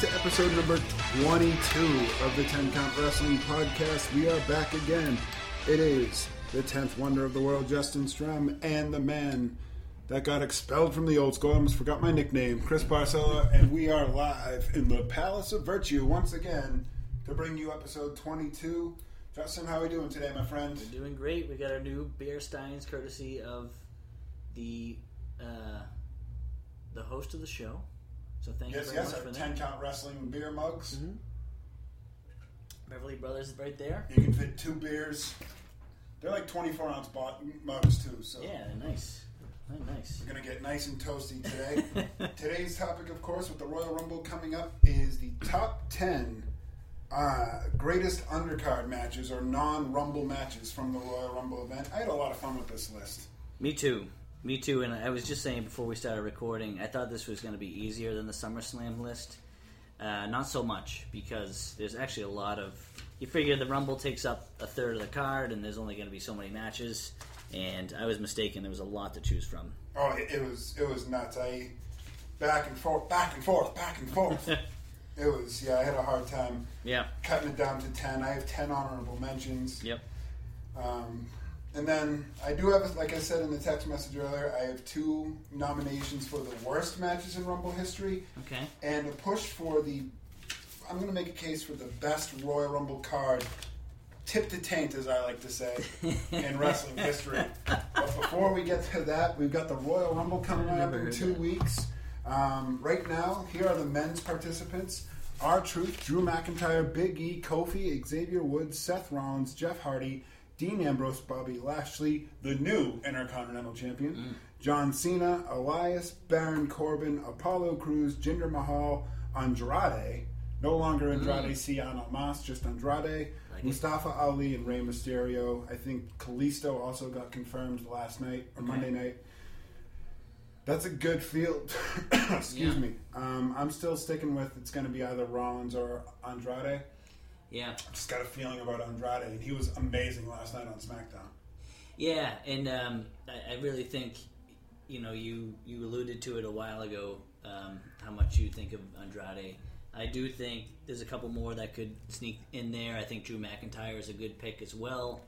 to episode number 22 of the 10 Count Wrestling Podcast. We are back again. It is the 10th wonder of the world, Justin Strum, and the man that got expelled from the old school. I almost forgot my nickname, Chris Barcella, and we are live in the Palace of Virtue once again to bring you episode 22. Justin, how are we doing today, my friend? We're doing great. We got our new Beer Steins, courtesy of the host of the show. So thank you very much for that. 10 Count Wrestling beer mugs. Mm-hmm. Beverly Brothers is right there. You can fit two beers. They're like 24-ounce mugs, too. So yeah, nice. Very nice. We're going to get nice and toasty today. Today's topic, of course, with the Royal Rumble coming up, is the top 10 greatest undercard matches or non-Rumble matches from the Royal Rumble event. I had a lot of fun with this list. Me too, and I was just saying before we started recording, I thought this was going to be easier than the SummerSlam list. Not so much, because there's actually a lot of... You figure the Rumble takes up a third of the card, and there's only going to be so many matches, and I was mistaken. There was a lot to choose from. Oh, it was nuts. Back and forth. It was, I had a hard time cutting it down to 10. I have 10 honorable mentions. Yep. And then I do have, like I said in the text message earlier, I have two nominations for the worst matches in Rumble history. Okay. And a push for I'm going to make a case for the best Royal Rumble card, tip to taint, as I like to say, in wrestling history. But before we get to that, we've got the Royal Rumble coming up in 2 weeks. Right now, here are the men's participants. R-Truth, Drew McIntyre, Big E, Kofi, Xavier Woods, Seth Rollins, Jeff Hardy, Dean Ambrose, Bobby Lashley, the new Intercontinental Champion, John Cena, Elias, Baron Corbin, Apollo Crews, Jinder Mahal, Andrade, no longer Andrade Cien Almas, just Andrade, Mustafa Ali, and Rey Mysterio. I think Kalisto also got confirmed last night, or Monday night. That's a good field. Excuse me. I'm still sticking with it's going to be either Rollins or Andrade. Yeah. Just got a feeling about Andrade, and he was amazing last night on SmackDown. Yeah, and I really think, you alluded to it a while ago, how much you think of Andrade. I do think there's a couple more that could sneak in there. I think Drew McIntyre is a good pick as well.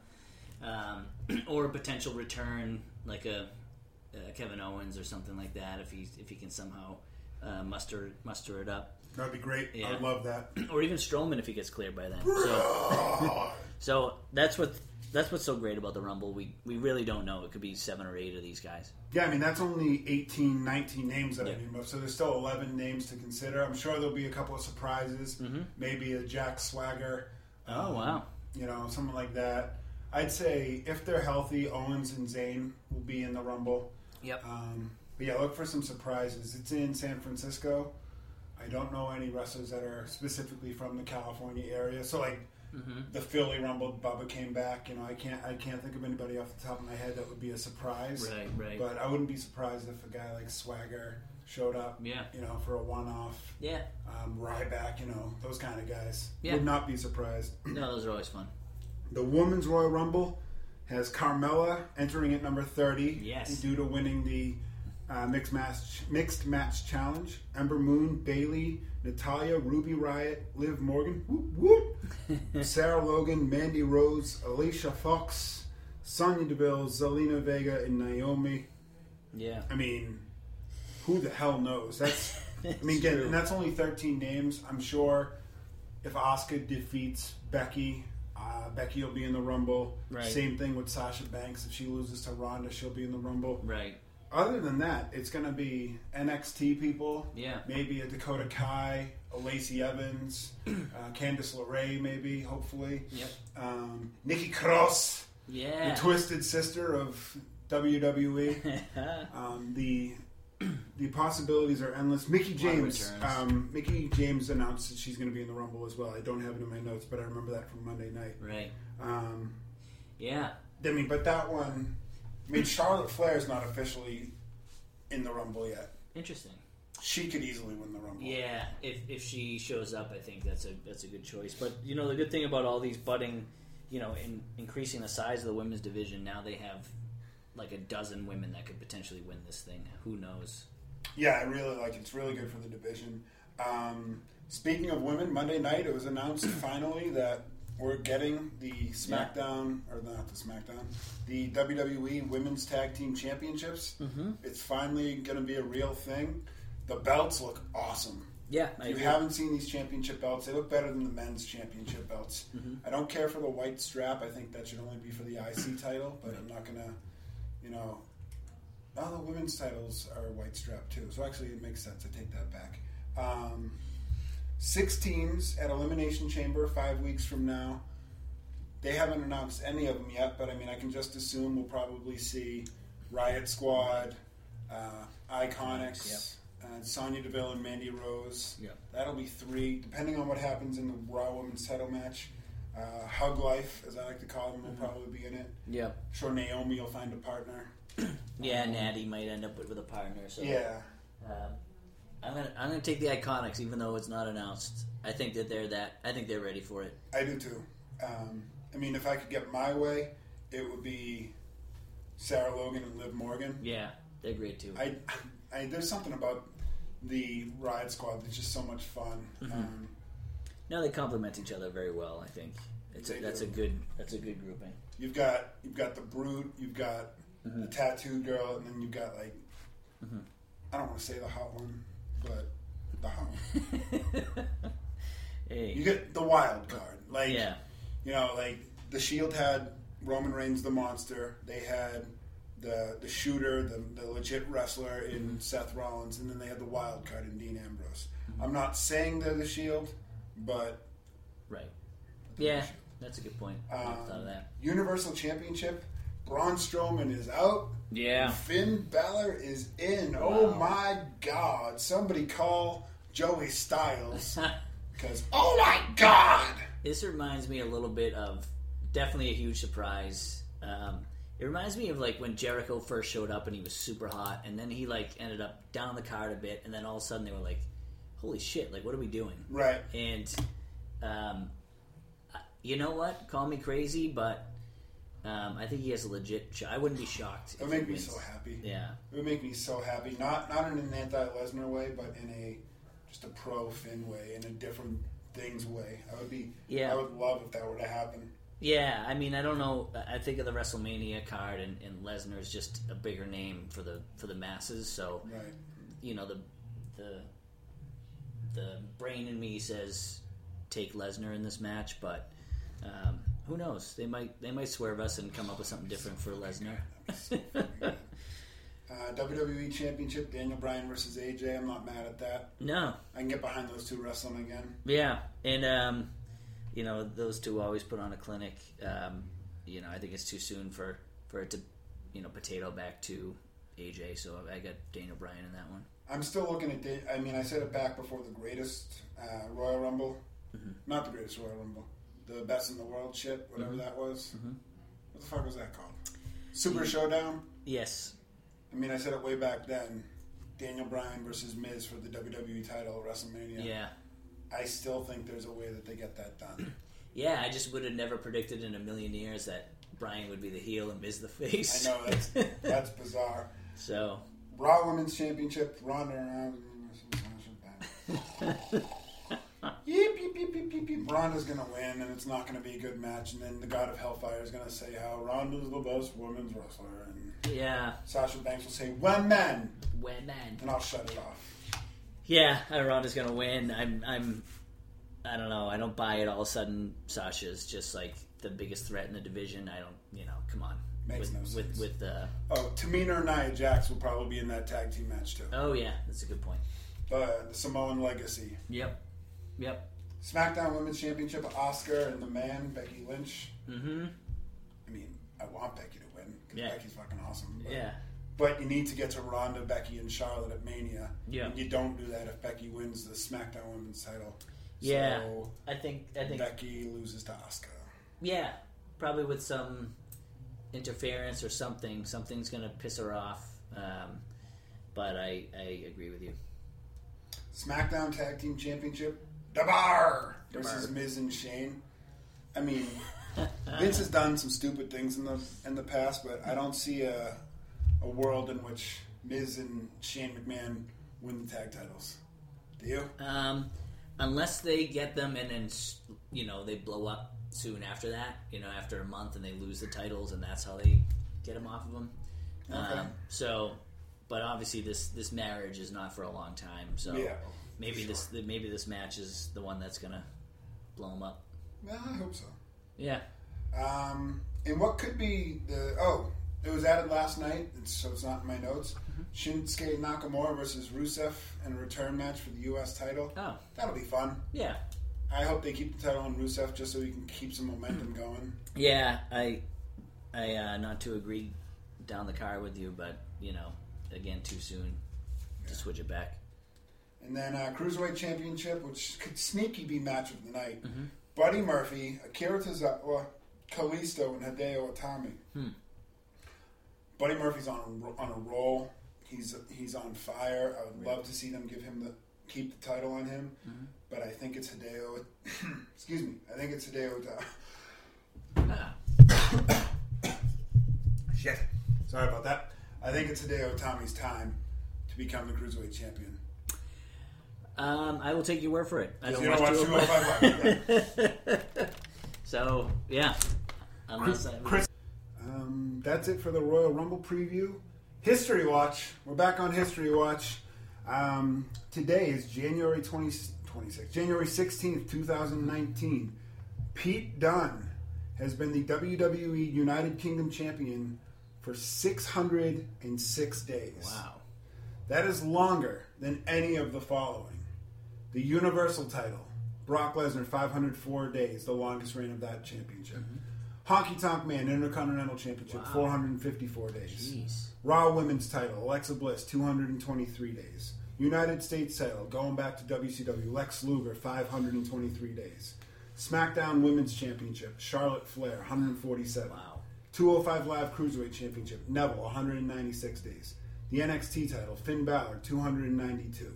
Or a potential return, like a Kevin Owens or something like that, if he can somehow muster it up. That'd be great. Yeah. I'd love that. Or even Strowman if he gets cleared by then. So that's what's so great about the Rumble. We really don't know. It could be 7 or 8 of these guys. Yeah, I mean, that's only 18, 19 names that I knew. So there's still 11 names to consider. I'm sure there'll be a couple of surprises. Mm-hmm. Maybe a Jack Swagger. Oh, wow. Something like that. I'd say if they're healthy, Owens and Zayn will be in the Rumble. Yep. But yeah, look for some surprises. It's in San Francisco. I don't know any wrestlers that are specifically from the California area. So like the Philly Rumble, Bubba came back. I can't think of anybody off the top of my head that would be a surprise. Right. But I wouldn't be surprised if a guy like Swagger showed up. Yeah. For a one-off. Yeah. Ryback. Those kind of guys. Yeah. Would not be surprised. No, those are always fun. The Women's Royal Rumble has Carmella entering at number 30. Yes. Due to winning the mixed match challenge. Ember Moon, Bayley, Natalya, Ruby Riott, Liv Morgan, Sarah Logan, Mandy Rose, Alicia Fox, Sonya Deville, Zelina Vega, and Naomi. Yeah. I mean, who the hell knows? True. And that's only 13 names. I'm sure if Asuka defeats Becky will be in the Rumble. Right. Same thing with Sasha Banks. If she loses to Ronda, she'll be in the Rumble. Right. Other than that, it's going to be NXT people. Yeah. Maybe a Dakota Kai, a Lacey Evans, Candice LeRae maybe, hopefully. Yep. Nikki Cross. Yeah. The twisted sister of WWE. The possibilities are endless. Mickie James announced that she's going to be in the Rumble as well. I don't have it in my notes, but I remember that from Monday night. Right. Yeah. I mean, but that one... Charlotte Flair's not officially in the Rumble yet. Interesting. She could easily win the Rumble. Yeah, if she shows up, I think that's a good choice. But, the good thing about all these budding, increasing the size of the women's division, now they have like a dozen women that could potentially win this thing. Who knows? Yeah, I really like it. It's really good for the division. Speaking of women, Monday night it was announced finally that we're getting the SmackDown, or not the SmackDown, the WWE Women's Tag Team Championships. Mm-hmm. It's finally going to be a real thing. The belts look awesome. Yeah, I agree. If you haven't seen these championship belts, they look better than the men's championship belts. Mm-hmm. I don't care for the white strap. I think that should only be for the IC title, but I'm not going to, you know... All the women's titles are white strap, too, so actually it makes sense. I take that back. 6 teams at Elimination Chamber 5 weeks from now. They haven't announced any of them yet, but I mean, I can just assume we'll probably see Riott Squad, Iconics... Yep. Sonya Deville and Mandy Rose. Yep. That'll be 3, depending on what happens in the Raw Women's title match. Hug Life, as I like to call them, will probably be in it. Yep. I'm sure Naomi will find a partner. Yeah, Natty might end up with a partner. So yeah. I'm gonna take the Iconics, even though it's not announced. I think that they're ready for it. I do too. I mean, if I could get my way, it would be Sarah Logan and Liv Morgan. Yeah, they're great too. There's something about the Riott Squad that's just so much fun. Mm-hmm. No, they complement each other very well. I think that's a good grouping. You've got the Brute, you've got the Tattoo Girl, and then you've got like I don't want to say the hot one, but the hot one. Hey. You get the wild card, like you know, like the Shield had Roman Reigns the Monster. They had the shooter, the legit wrestler in Seth Rollins, and then they had the wild card in Dean Ambrose. Mm-hmm. I'm not saying they're the Shield, but... Right. Yeah, that's a good point. I never thought of that. Universal Championship, Braun Strowman is out. Yeah. Finn Balor is in. Wow. Oh my God. Somebody call Joey Styles. Because, oh my God! This reminds me a little bit of, definitely a huge surprise, it reminds me of like when Jericho first showed up and he was super hot, and then he like ended up down the card a bit, and then all of a sudden they were like, "Holy shit! Like, what are we doing?" Right. And you know what? Call me crazy, but I think he has a legit I wouldn't be shocked. It would make me so happy. Yeah. It would make me so happy. Not in an anti-Lesnar way, but in a pro Finn way, in a different things way. I would love if that were to happen. Yeah, I mean, I don't know. I think of the WrestleMania card, and Lesnar is just a bigger name for the masses. So, right. You know, the brain in me says take Lesnar in this match, but who knows? They might swerve us and come up with something different for Lesnar. WWE Championship: Daniel Bryan versus AJ. I'm not mad at that. No, I can get behind those two wrestling again. Yeah, and. You know, those two always put on a clinic. You know, I think it's too soon for it to, you know, potato back to AJ. So I got Daniel Bryan in that one. I'm still looking at I mean, I said it back before the greatest Royal Rumble. Mm-hmm. Not the greatest Royal Rumble. The best in the world shit, whatever that was. Mm-hmm. What the fuck was that called? Super Showdown? Yes. I mean, I said it way back then. Daniel Bryan versus Miz for the WWE title at WrestleMania. Yeah. I still think there's a way that they get that done. Yeah, I just would have never predicted in a million years that Bryan would be the heel and Miz the face. I know, that's bizarre. So, Raw Women's Championship, Ronda around. Ronda's going to win, and it's not going to be a good match, and then the God of Hellfire is going to say how Ronda's the best women's wrestler. And Sasha Banks will say, women! Women. And I'll shut it off. Yeah, Ronda's gonna win. I don't know. I don't buy it. All of a sudden, Sasha's just like the biggest threat in the division. I don't, you know. Come on, makes no sense. Tamina and Nia Jax will probably be in that tag team match too. Oh yeah, that's a good point. The Samoan Legacy. Yep. SmackDown Women's Championship: Asuka and the Man, Becky Lynch. Mm-hmm. I mean, I want Becky to win because Becky's fucking awesome. But. Yeah. But you need to get to Ronda, Becky, and Charlotte at Mania. Yeah. And you don't do that if Becky wins the SmackDown Women's title. Yeah. So I think Becky loses to Asuka. Yeah. Probably with some interference or something. Something's going to piss her off. But I agree with you. SmackDown Tag Team Championship. DeBar versus Miz and Shane. I mean, Vince has done some stupid things in the past, but I don't see a world in which Miz and Shane McMahon win the tag titles. Do you? unless they get them and then, you know, they blow up soon after that, you know, after a month, and they lose the titles, and that's how they get them off of them. Okay. So, but obviously this marriage is not for a long time, so yeah, maybe sure. Maybe this match is the one that's going to blow them up. Well, I hope so. Yeah. And what could be it was added last night, so it's not in my notes. Mm-hmm. Shinsuke Nakamura versus Rusev in a return match for the U.S. title. Oh. That'll be fun. Yeah. I hope they keep the title on Rusev just so he can keep some momentum going. Yeah, I not to agree down the car with you, but, you know, again, too soon to switch it back. And then Cruiserweight Championship, which could sneaky be match of the night. Mm-hmm. Buddy Murphy, Akira Tozawa, Kalisto, and Hideo Itami. Hmm. Buddy Murphy's on a roll. He's on fire. I would love to see them give him keep the title on him, mm-hmm. but I think it's Hideo. Excuse me. I think it's Hideo. Shit. Sorry about that. I think it's Hideo Itami's time to become the Cruiserweight champion. I will take your word for it. I don't watch 205. So yeah, that's it for the Royal Rumble preview. History Watch. We're back on History Watch. Today is January 16th, 2019. Pete Dunne has been the WWE United Kingdom Champion for 606 days. Wow. That is longer than any of the following. The Universal title. Brock Lesnar, 504 days, the longest reign of that championship. Mm-hmm. Honky Tonk Man, Intercontinental Championship, 454 days. Jeez. Raw Women's title, Alexa Bliss, 223 days. United States title, going back to WCW, Lex Luger, 523 days. SmackDown Women's Championship, Charlotte Flair, 147. Wow. 205 Live Cruiserweight Championship, Neville, 196 days. The NXT title, Finn Balor, 292.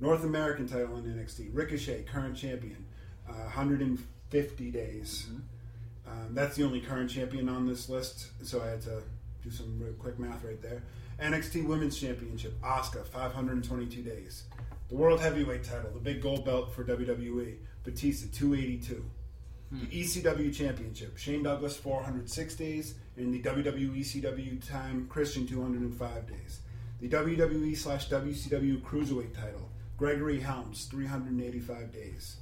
North American title in NXT, Ricochet, current champion, 150 days. Mm-hmm. That's the only current champion on this list, so I had to do some real quick math right there. NXT Women's Championship, Asuka, 522 days. The World Heavyweight title, the big gold belt for WWE, Batista, 282. The ECW Championship, Shane Douglas, 406 days. And the WWE ECW time, Christian, 205 days. The WWE/WCW Cruiserweight title, Gregory Helms, 385 days.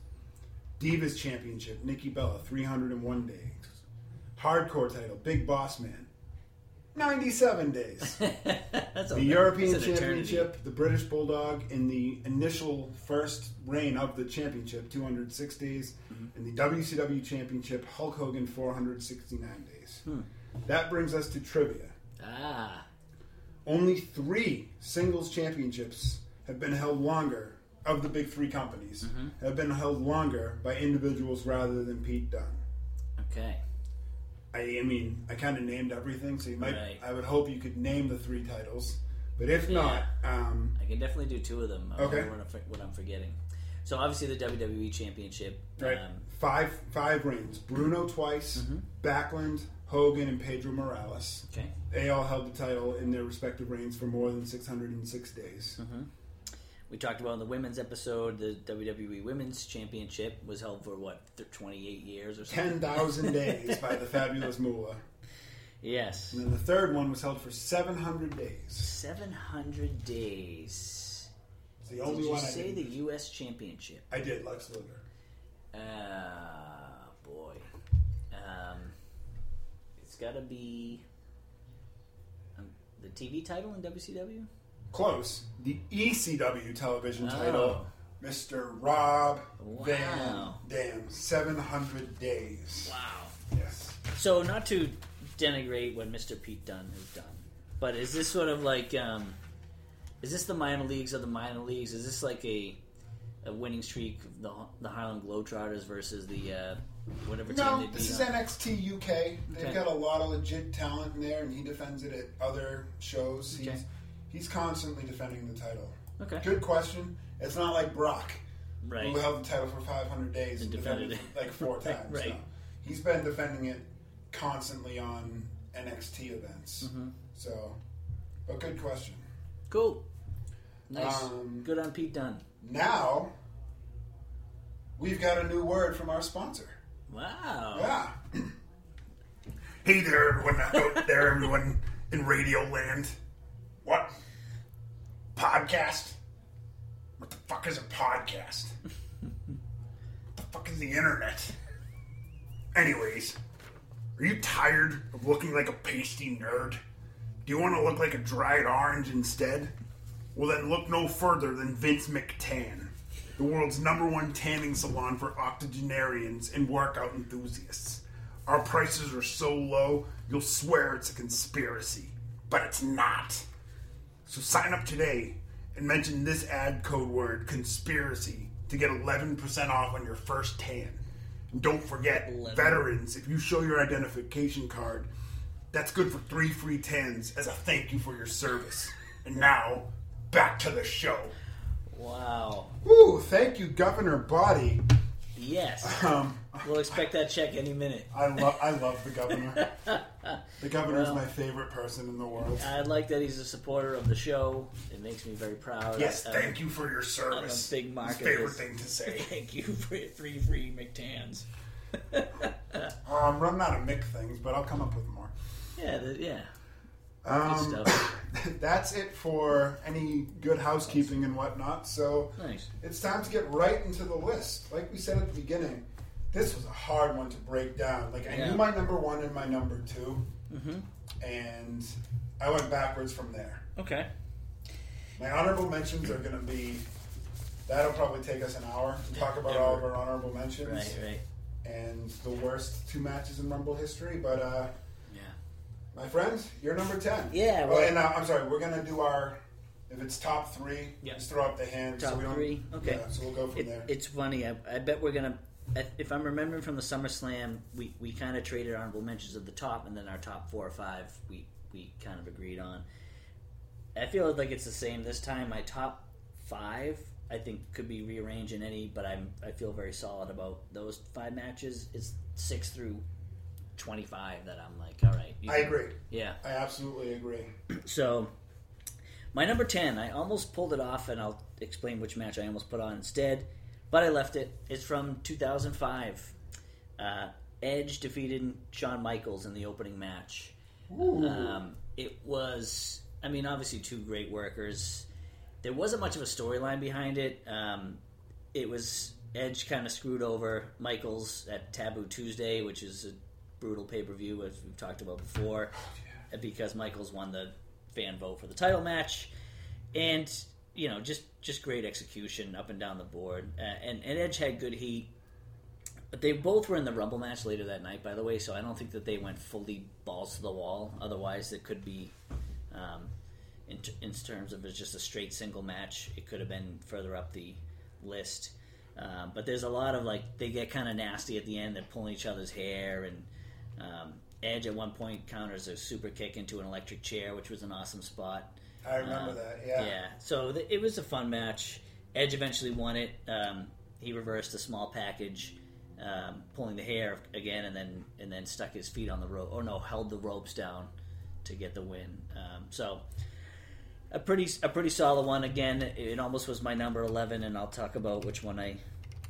Divas Championship, Nikki Bella, 301 days. Hardcore title, Big Boss Man, 97 days. The European Championship, eternity. The British Bulldog, in the initial first reign of the championship, 206 days. Mm-hmm. And the WCW Championship, Hulk Hogan, 469 days. Hmm. That brings us to trivia. Only 3 singles championships have been held longer, of the big 3 companies, mm-hmm. have been held longer by individuals rather than Pete Dunne. Okay. I mean, I kind of named everything, so you might. Right. I would hope you could name the 3 titles, but if not... I can definitely do 2 of them. I don't know what I'm forgetting. So obviously the WWE Championship. Right. 5 reigns. Bruno twice, mm-hmm. Backlund, Hogan, and Pedro Morales. Okay. They all held the title in their respective reigns for more than 606 days. Mm-hmm. We talked about in the women's episode, the WWE Women's Championship was held for, 28 years or something? 10,000 days by the fabulous Moolah. Yes. And then the third one was held for 700 days. 700 days. It's the only one I did. Did you say the U.S. Championship? I did, Lex Luger. Boy. It's got to be the TV title in WCW? Close. The ECW television title, Mr. Rob Van Dam, 700 days. Wow. Yes. So not to denigrate what Mr. Pete Dunne has done, but is this sort of like, is this the minor leagues of the minor leagues? Is this like a winning streak of the Harlem Globetrotters versus the whatever team they beat? No, this is NXT UK. They've got a lot of legit talent in there, and he defends it at other shows. Okay. He's constantly defending the title. Okay. Good question. It's not like Brock, who held the title for 500 days and defended it like 4 times. Right. No. He's been defending it constantly on NXT events. Mm-hmm. So, but good question. Cool. Nice. Good on Pete Dunne. Now, we've got a new word from our sponsor. Wow. Yeah. Hey there, everyone out there, everyone in radio land. What? Podcast? What the fuck is a podcast? What the fuck is the internet? Anyways, are you tired of looking like a pasty nerd? Do you want to look like a dried orange instead? Well, then look no further than Vince McTan, the world's #1 tanning salon for octogenarians and workout enthusiasts. Our prices are so low, you'll swear it's a conspiracy, but it's not. So sign up today and mention this ad code word, conspiracy, to get 11% off on your first tan. And don't forget, veterans, if you show your identification card, that's good for 3 free tans as a thank you for your service. And now, back to the show. Wow. Ooh, thank you, Governor Boddy. Yes. We'll expect that check any minute. I love the governor. The governor's my favorite person in the world. I like that he's a supporter of the show. It makes me very proud. Yes, thank you for your service. I'm a big market. Favorite thing to say. Thank you for your 3 free McTans. I'm not a Mick things, but I'll come up with more. Yeah. Good stuff. That's it for any good housekeeping and whatnot. So nice. It's time to get right into the list. Like we said at the beginning, this was a hard one to break down. Like I knew my #1 and my #2, and I went backwards from there. Okay. My honorable mentions are going to be. That'll probably take us an hour to talk about all of our honorable mentions. Right. And the worst 2 matches in Rumble history, but. My friends, you're #10. Yeah. Well, and I'm sorry, we're going to do our, if it's top 3, just throw up the hand. Top 3, okay. Yeah, so we'll go from there. It's funny, I bet we're going to, if I'm remembering from the SummerSlam, we kind of traded honorable mentions at the top, and then our top 4 or 5 we kind of agreed on. I feel like it's the same this time. My top 5, I think, could be rearranged in any, but I feel very solid about those 5 matches. It's 6 through 25 that I'm like, all right. I agree. Yeah. I absolutely agree. So, my #10, I almost pulled it off, and I'll explain which match I almost put on instead, but I left it. It's from 2005. Edge defeated Shawn Michaels in the opening match. Ooh. It was, I mean, obviously 2 great workers. There wasn't much of a storyline behind it. It was Edge kind of screwed over Michaels at Taboo Tuesday, which is a brutal pay-per-view, as we've talked about before, because Michaels won the fan vote for the title match, and just great execution up and down the board. And Edge had good heat, but they both were in the Rumble match later that night, by the way. So I don't think that they went fully balls to the wall. Otherwise, it could be, in terms of it's just a straight single match, it could have been further up the list. But there's a lot of they get kind of nasty at the end. They're pulling each other's hair and. Edge at one point counters a super kick into an electric chair, which was an awesome spot. I remember that, yeah. Yeah, so it was a fun match. Edge eventually won it. He reversed a small package, pulling the hair again, and then stuck his feet on the rope. Held the ropes down to get the win. So a pretty solid one. Again, it almost was my #11, and I'll talk about which one I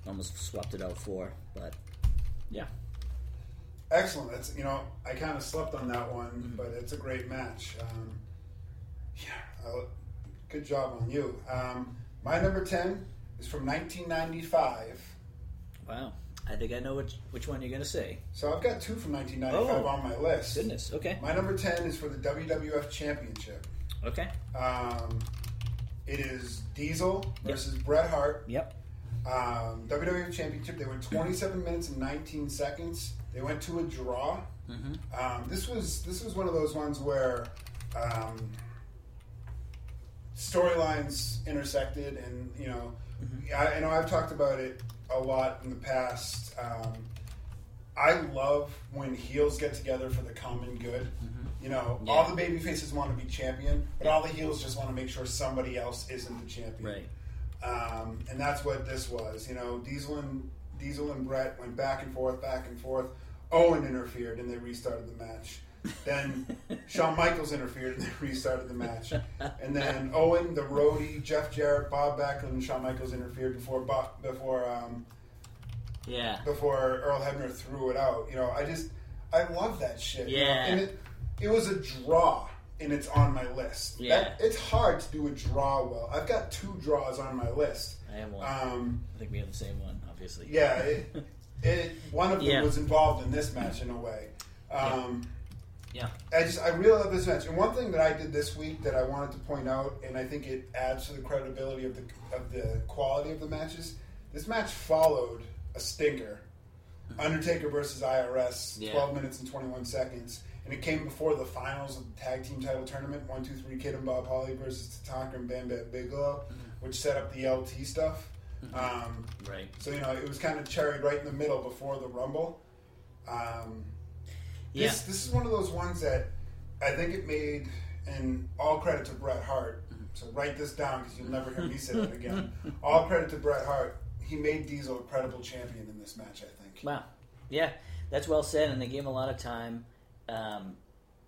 almost swapped it out for. But yeah. Excellent. That's, I kind of slept on that one, but it's a great match. Good job on you. My #10 is from 1995. Wow. I think I know which one you're going to say. So I've got 2 from 1995 on my list. Goodness, okay. My #10 is for the WWF Championship. Okay. It is Diesel versus Bret Hart. Yep. WWF Championship, they were 27 minutes and 19 seconds. They went to a draw. This was one of those ones where storylines intersected, and I know I've talked about it a lot in the past. I love when heels get together for the common good. All the baby faces want to be champion, but all the heels just want to make sure somebody else isn't the champion. Right. And that's what this was. Diesel and Brett went back and forth. Owen interfered, and they restarted the match. Then Shawn Michaels interfered, and they restarted the match. And then Owen, the Roadie, Jeff Jarrett, Bob Backlund, and Shawn Michaels interfered before Yeah. Before Earl Hebner threw it out. You know, I love that shit. Yeah. You know? And it was a draw, and it's on my list. Yeah. It's hard to do a draw well. I've got 2 draws on my list. I have one. I think we have the same one, obviously. Yeah. One of them was involved in this match in a way. I really love this match. And one thing that I did this week that I wanted to point out, and I think it adds to the credibility of the quality of the matches, this match followed a stinger. Undertaker versus IRS, 12 minutes and 21 seconds. And it came before the finals of the tag team title tournament, 1-2-3 Kid and Bob Holly versus Tatanka and Bam Bam Bigelow, which set up the LT stuff. Right. So, you know, it was kind of cherried right in the middle before the Rumble. This is one of those ones that I think it made, and all credit to Bret Hart, so write this down because you'll never hear me say that again. All credit to Bret Hart. He made Diesel a credible champion in this match, I think. Wow. Yeah, that's well said, and they gave him a lot of time.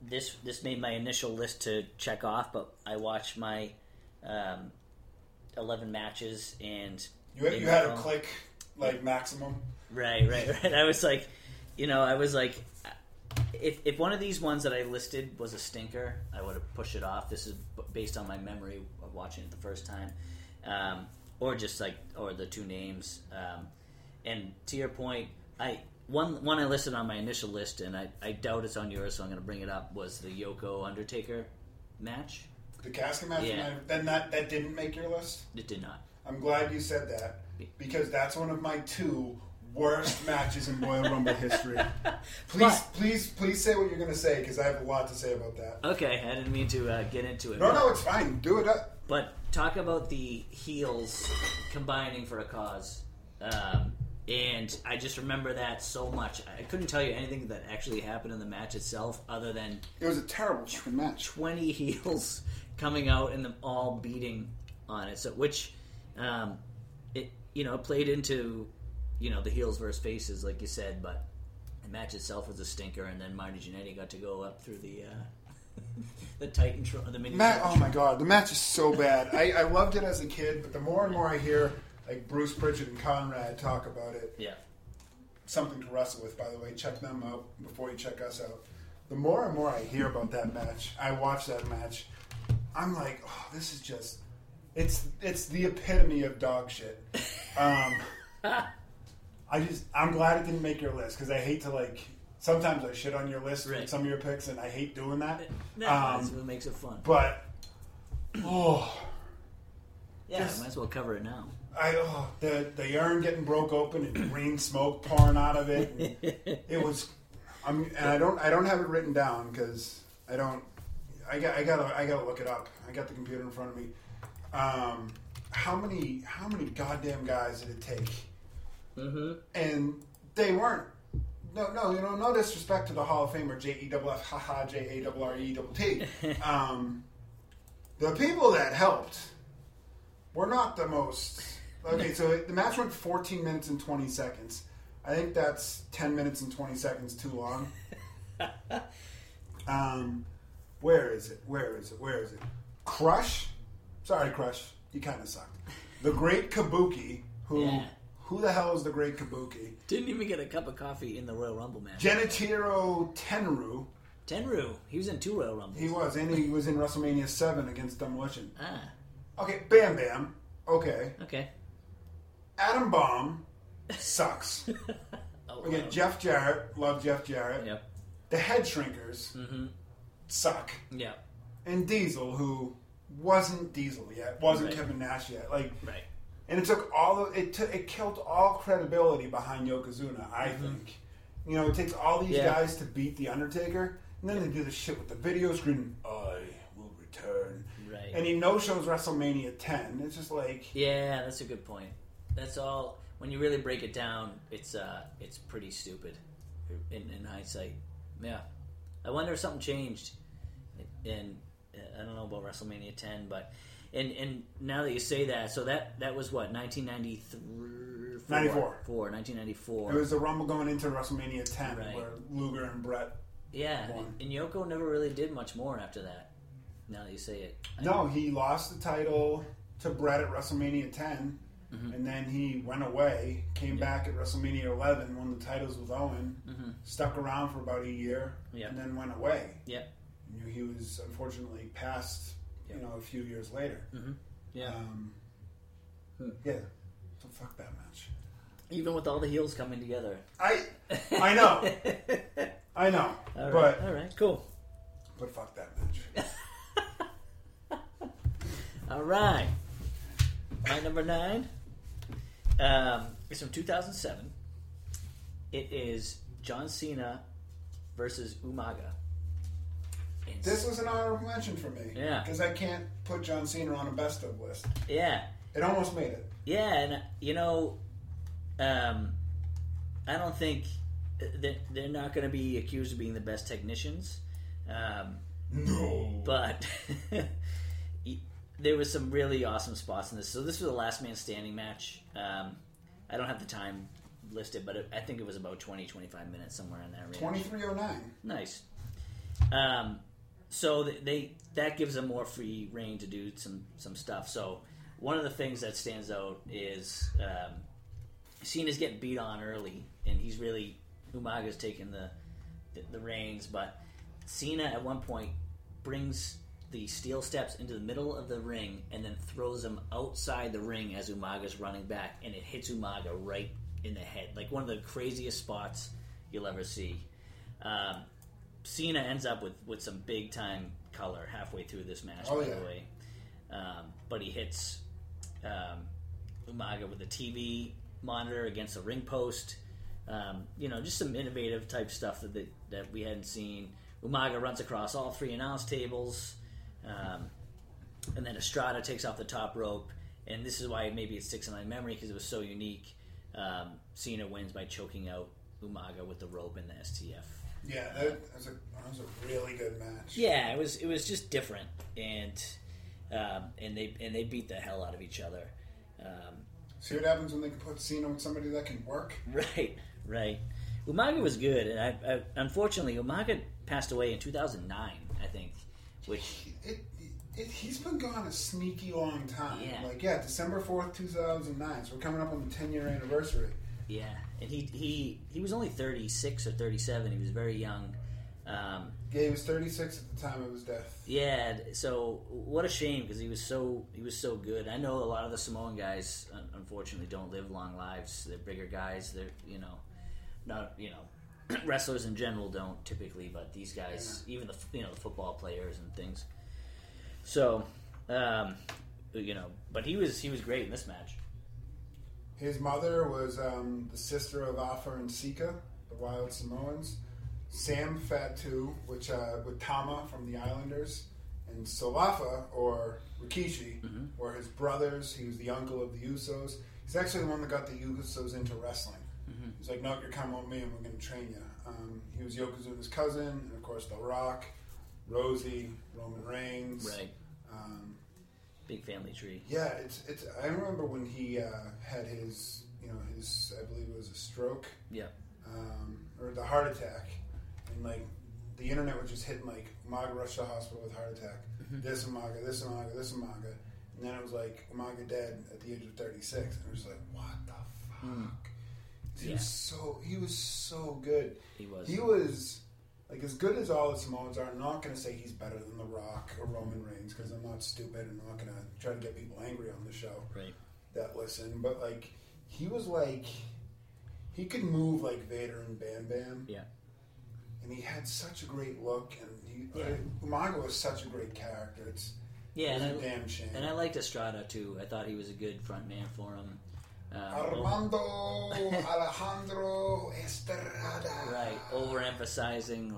This made my initial list to check off, but I watched my 11 matches, and... You had a click, like, maximum. Right. I was like, you know, if one of these ones that I listed was a stinker, I would have pushed it off. This is based on my memory of watching it the first time. Or the two names. And to your point, one I listed on my initial list, and I doubt it's on yours, so I'm going to bring it up, was the Yoko Undertaker match. The casket match? Yeah. Then that didn't make your list? It did not. I'm glad you said that, because that's one of my 2 worst matches in Royal Rumble history. Please say what you're going to say, because I have a lot to say about that. Okay, I didn't mean to get into it. No, it's fine. Do it up. But talk about the heels combining for a cause. And I just remember that so much. I couldn't tell you anything that actually happened in the match itself other than... It was a terrible match. 20 heels coming out and them all beating on it. So, which, it played into, you know, the heels versus faces, like you said, but the match itself was a stinker, and then Marty Jannetty got to go up through the... the Titantron, the mini match. Oh my god, the match is so bad. I loved it as a kid, but the more and more I hear like Bruce Pritchard and Conrad talk about it. Yeah. Something to wrestle with, by the way. Check them out before you check us out. The more and more I hear about that match, I watch that match, I'm like, oh, this is just it's the epitome of dog shit. I'm glad it didn't make your list, because I hate to sometimes I shit on your list with some of your picks, and I hate doing that. That's what makes it fun. But, might as well cover it now. The urn getting broke open and green smoke pouring out of it. It was, I don't have it written down because I gotta look it up. I got the computer in front of me. How many goddamn guys did it take? Mm-hmm. And they weren't. No, you know, no disrespect to the Hall of Famer J-E-F-F, haha, J-A-R-R-E-T. The people that helped were not the most... Okay, so the match went 14 minutes and 20 seconds. I think that's 10 minutes and 20 seconds too long. Where is it? Crush? Sorry, Crush. You kind of sucked. The Great Kabuki, who... Yeah. Who the hell is the Great Kabuki? Didn't even get a cup of coffee in the Royal Rumble match. Genichiro Tenryu. He was in 2 Royal Rumbles. He was, and he was in WrestleMania 7 against Demolition. Ah. Okay, Bam Bam. Okay. Adam Bomb sucks. Wow. Jeff Jarrett. Love Jeff Jarrett. Yep. The Head Shrinkers suck. Yeah. And Diesel, who wasn't Diesel yet. Wasn't Kevin Nash yet. Right. And it took it killed all credibility behind Yokozuna, I think. You know, it takes all these guys to beat The Undertaker, and then they do this shit with the video screen, I will return. Right. And he no-shows WrestleMania 10. It's just like... Yeah, that's a good point. That's all... When you really break it down, it's pretty stupid in hindsight. Yeah. I wonder if something changed. And I don't know about WrestleMania 10, but... And now that you say that, so that was what, 1993? 1994. It was the Rumble going into WrestleMania 10, where Luger and Brett won. And Yoko never really did much more after that, now that you say it. No, he lost the title to Brett at WrestleMania 10, and then he went away, came back at WrestleMania 11, won the titles with Owen, stuck around for about a year, and then went away. And he was unfortunately passed, you know, a few years later. So fuck that match. Even with all the heels coming together, I know, I know. All right. But all right, cool. But fuck that match. All right. My number 9 is from 2007. It is John Cena versus Umaga. It's, this was an honorable mention for me. Yeah. Because I can't put John Cena on a best of list. Yeah. It almost made it. Yeah, and you know, I don't think they're not going to be accused of being the best technicians. No. But there was some really awesome spots in this. So this was a last man standing match. I don't have the time listed, but I think it was about 20, 25 minutes, somewhere in that range. 23:09. Nice. So that gives them more free reign to do some stuff. So one of the things that stands out is Cena's getting beat on early, and he's really Umaga's taking the reins. But Cena at one point brings the steel steps into the middle of the ring and then throws them outside the ring as Umaga's running back, and it hits Umaga right in the head. Like one of the craziest spots you'll ever see. Cena ends up with some big time color halfway through this match, the way. But he hits Umaga with a TV monitor against a ring post. You know, just some innovative type stuff that we hadn't seen. Umaga runs across all 3 announce tables, and then Estrada takes off the top rope. And this is why maybe it sticks in my memory, because it was so unique. Cena wins by choking out Umaga with the rope and the STF. Yeah, that was a really good match. Yeah, it was just different, and they beat the hell out of each other. See what happens when they can put Cena with somebody that can work. Right. Umaga was good, and I unfortunately Umaga passed away in 2009, I think. Which he's been gone a sneaky long time. Yeah. December 4th, 2009. So we're coming up on the 10-year anniversary. Yeah, and he was only 36 or 37. He was very young. He was 36 at the time of his death. Yeah, so what a shame, because he was so good. I know a lot of the Samoan guys unfortunately don't live long lives. They're bigger guys. They're wrestlers in general don't typically, but these guys, even the football players and things. So, but he was great in this match. His mother was the sister of Afa and Sika, the Wild Samoans. Sam Fatu, with Tama from the Islanders, and Salafa, or Rikishi, were his brothers. He was the uncle of the Usos. He's actually the one that got the Usos into wrestling. He's like, no, you're coming with me and we're going to train you. He was Yokozuna's cousin, and of course The Rock, Rosie, Roman Reigns. Right. Big family tree. Yeah, it's. I remember when he had his I believe it was a stroke. Yeah. Or the heart attack, and the internet was just hitting Umaga rushed to the hospital with heart attack. This Umaga, this Umaga, this Umaga, and then it was Umaga dead at the age of 36, and it was what the fuck? He was so good. He was. As good as all the Samoans are, I'm not going to say he's better than The Rock or Roman Reigns, because I'm not stupid and I'm not going to try to get people angry on the show that listen. But, he was he could move like Vader and Bam Bam. Yeah. And he had such a great look, and Umaga was such a great character. It's a damn shame. And I liked Estrada, too. I thought he was a good front man for him. Armando Alejandro Estrada. Right, overemphasizing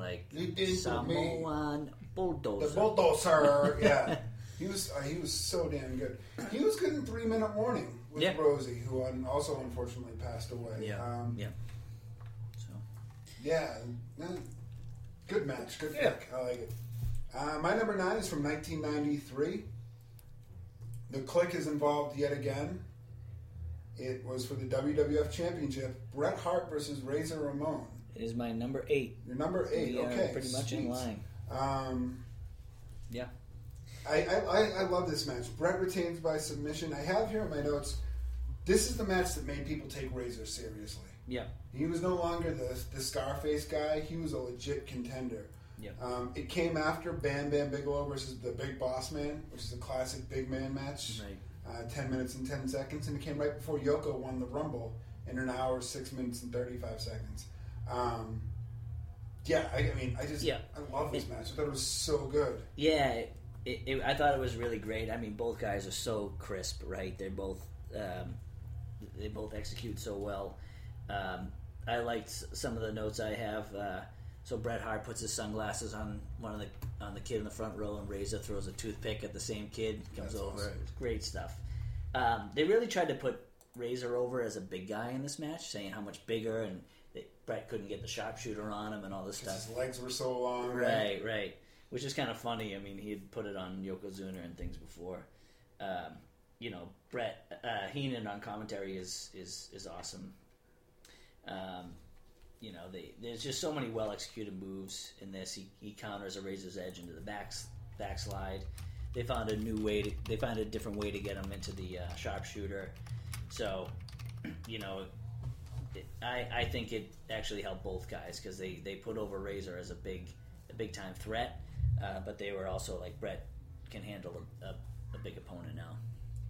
Samoan bulldozer. The bulldozer, yeah. He was so damn good. He was good in 3-Minute Warning with Rosie, who also unfortunately passed away. Yeah, So. Yeah, good match, good pick. I like it. My number 9 is from 1993. The Clique is involved yet again. It was for the WWF Championship, Bret Hart versus Razor Ramon. It is my number 8. Your number 8, okay. Pretty much in line. Yeah. I love this match. Bret retains by submission. I have here in my notes, This is the match that made people take Razor seriously. Yeah. He was no longer the Scarface guy. He was a legit contender. Yeah. It came after Bam Bam Bigelow versus the Big Boss Man, which is a classic big man match. Right. 10 minutes and 10 seconds. And it came right before Yoko won the Rumble in an hour, 6 minutes and 35 seconds. I love this match. I thought it was so good. Yeah, I thought it was really great. I mean, both guys are so crisp, right? They're both... they both execute so well. I liked some of the notes I have. So Bret Hart puts his sunglasses on the kid in the front row, and Razor throws a toothpick at the same kid. Comes That's over. Awesome. It's great stuff. They really tried to put Razor over as a big guy in this match, saying how much bigger, and Bret couldn't get the sharpshooter on him and all this stuff. His legs were so long. Right. Which is kind of funny. I mean, he had put it on Yokozuna and things before. Bret Heenan on commentary is awesome. There's just so many well executed moves in this. He counters a Razor's Edge into the backslide. They found a different way to get him into the sharpshooter. So, I think it actually helped both guys because they put over Razor as a big time threat, but they were also like, Bret can handle a big opponent now.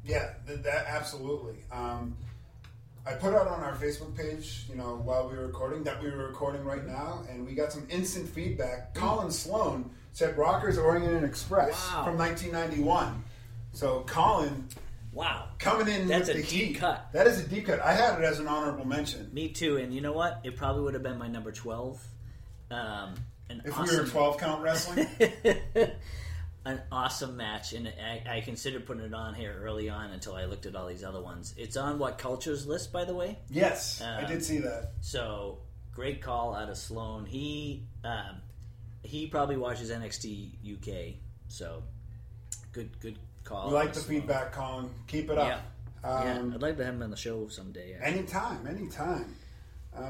Yeah, that absolutely. I put out on our Facebook page, while we were recording, that we were recording right now, and we got some instant feedback. Colin Sloan said Rockers Orient Express from 1991. So Colin, coming in with the heat. That's a deep cut. That is a deep cut. I had it as an honorable mention. Me too, and you know what? It probably would have been my number 12. If we were 12 count wrestling? An awesome match, and I considered putting it on here early on until I looked at all these other ones. It's on What Culture's list, by the way. Yes, I did see that. So, great call out of Sloan. He probably watches NXT UK, so good call. We like the Sloan. Feedback, Colin. Keep it up. Yeah. I'd like to have him on the show someday. Actually. Anytime.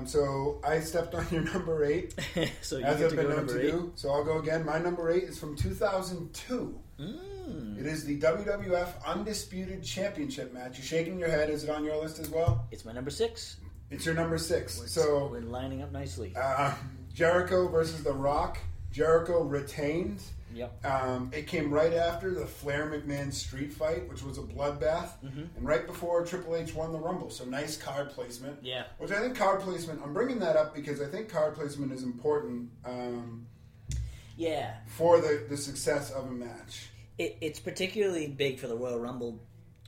So I stepped on your number 8. So you as get I've to been go known to 8. Do. So I'll go again. My number 8 is from 2002. It is the WWF Undisputed Championship match. You're shaking your head. Is it on your list as well? It's my number 6. It's your number 6. We're lining up nicely. Jericho versus The Rock. Jericho retained. Yep. It came right after the Flair-McMahon street fight, which was a bloodbath, and right before Triple H won the Rumble. So nice card placement. Yeah. Which I think card placement, I'm bringing that up because I think card placement is important for the success of a match. It's particularly big for the Royal Rumble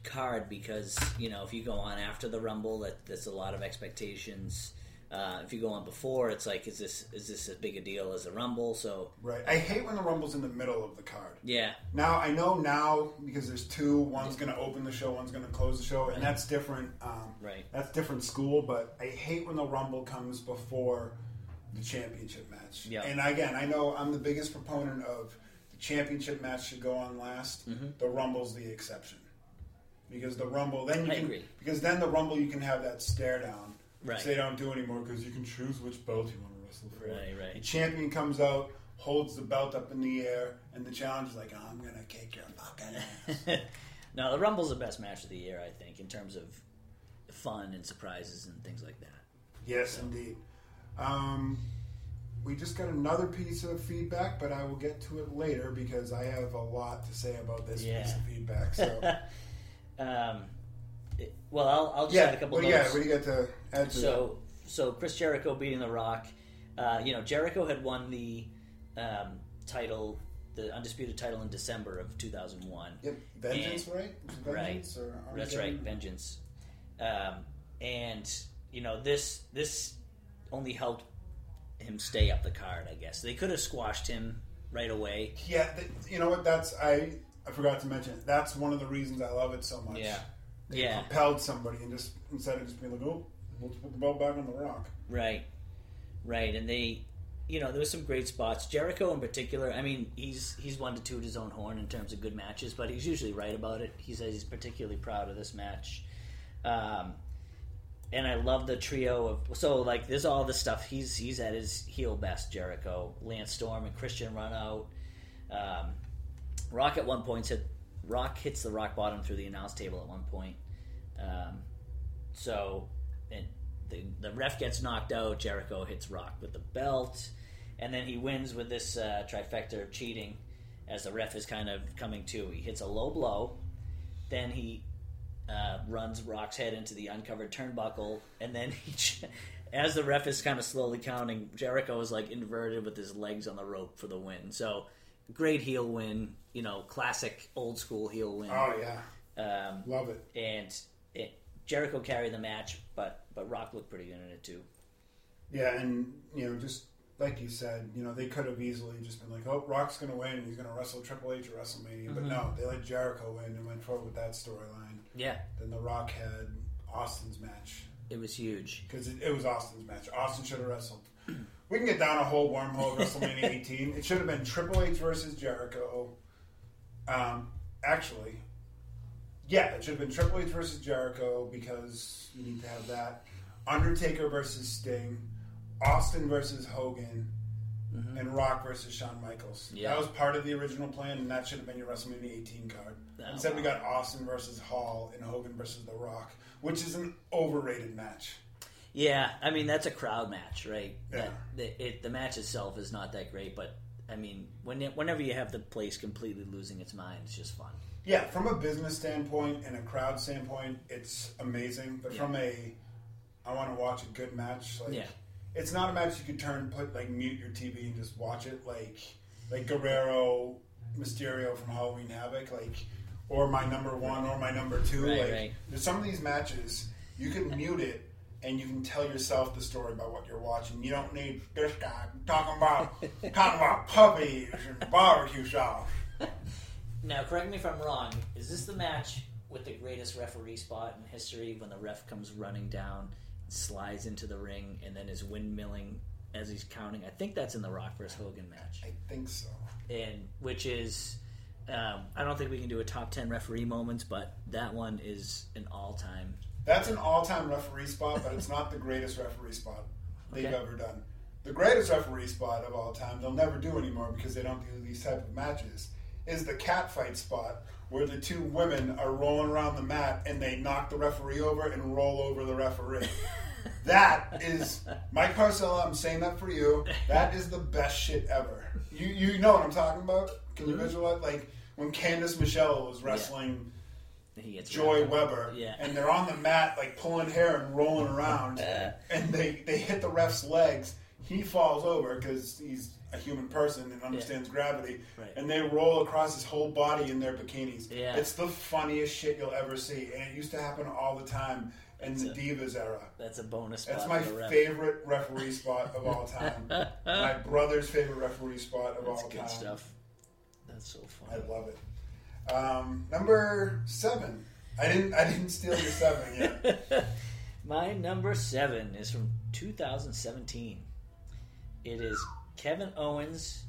card because, if you go on after the Rumble, that's a lot of expectations. If you go on before, it's like, is this as big a deal as the Rumble? So right, I hate when the Rumble's in the middle of the card. Yeah. Now I know because there's two. One's going to open the show, one's going to close the show, and that's different. Right. That's different school, but I hate when the Rumble comes before the championship match. Yeah. And again, I know I'm the biggest proponent of the championship match should go on last. Mm-hmm. The Rumble's the exception because the Rumble the Rumble you can have that stare down. Right. They don't do anymore because you can choose which belt you want to wrestle for. Right. The champion comes out, holds the belt up in the air, and the challenge is like, I'm going to kick your fucking ass. No, the Rumble's the best match of the year, I think, in terms of fun and surprises and things like that. Yes, Indeed. We just got another piece of feedback, but I will get to it later because I have a lot to say about this piece of feedback. So. I'll just add a couple notes. Yeah, what do you got to add to that? So Chris Jericho beating The Rock. Jericho had won the title, the undisputed title in December of 2001. Yep, Vengeance, right? Vengeance, right. Or That's right, Vengeance. This only helped him stay up the card, I guess. They could have squashed him right away. Yeah, you know what? I forgot to mention it. That's one of the reasons I love it so much. Yeah. They compelled somebody and just instead of just being like, oh, we'll put the belt back on The Rock. Right. And they, there was some great spots. Jericho in particular, I mean, he's one to toot his own horn in terms of good matches, but he's usually right about it. He says he's particularly proud of this match. And I love the trio of, there's all this stuff. He's at his heel best, Jericho. Lance Storm and Christian run out. Rock at one point said, Rock hits the rock bottom through the announce table at one point. So and the ref gets knocked out. Jericho hits Rock with the belt. And then he wins with this trifecta of cheating as the ref is kind of coming to. He hits a low blow. Then he runs Rock's head into the uncovered turnbuckle. And then he... as the ref is kind of slowly counting, Jericho is like inverted with his legs on the rope for the win. So, great heel win, you know, classic old school heel win. Oh yeah, love it. And Jericho carried the match, but Rock looked pretty good in it too. Yeah, and you know, just like you said, you know, they could have easily just been like, "Oh, Rock's going to win. He's going to wrestle Triple H at WrestleMania," but no, they let Jericho win and went forward with that storyline. Yeah. Then the Rock had Austin's match. It was huge. Because it was Austin's match. Austin should have wrestled. We can get down a whole wormhole of WrestleMania 18. It should have been Triple H versus Jericho. It should have been Triple H versus Jericho because you need to have that. Undertaker versus Sting. Austin versus Hogan. Mm-hmm. And Rock versus Shawn Michaels. Yeah. That was part of the original plan, and that should have been your WrestleMania 18 card. Instead, we got Austin versus Hall and Hogan versus The Rock, which is an overrated match. Yeah, I mean, that's a crowd match, right? Yeah. The match itself is not that great, but, I mean, whenever you have the place completely losing its mind, it's just fun. Yeah, from a business standpoint and a crowd standpoint, it's amazing. But from I want to watch a good match, like... Yeah. It's not a match you could mute your TV and just watch it, like Guerrero, Mysterio from Halloween Havoc, like, or my number one or my number two. There's some of these matches you can mute it and you can tell yourself the story about what you're watching. You don't need this guy talking about puppies and barbecue sauce. Now, correct me if I'm wrong. Is this the match with the greatest referee spot in history when the ref comes running down? Slides into the ring and then is windmilling as he's counting. I think that's in the Rock vs. Hogan match. I think so. And which is, I don't think we can do a top 10 referee moments, but that one is an all-time. That's an all-time referee spot, but it's not the greatest referee spot they've ever done. The greatest referee spot of all time, they'll never do anymore because they don't do these type of matches, is the catfight spot where the two women are rolling around the mat and they knock the referee over and roll over the referee. That is, Mike Parcella, I'm saying that for you, that is the best shit ever. You know what I'm talking about? Can you visualize? Like, when Candice Michelle was wrestling Joy Webber, and they're on the mat, like, pulling hair and rolling around, and they hit the ref's legs. He falls over because he's a human person and understands gravity, and they roll across his whole body in their bikinis. Yeah. It's the funniest shit you'll ever see, and it used to happen all the time in the Divas era. That's a bonus spot. That's my favorite referee spot of all time. My brother's favorite referee spot of all time. That's good stuff. That's so funny. I love it. Number 7. I didn't steal your 7 yet. My number 7 is from 2017. It is Kevin Owens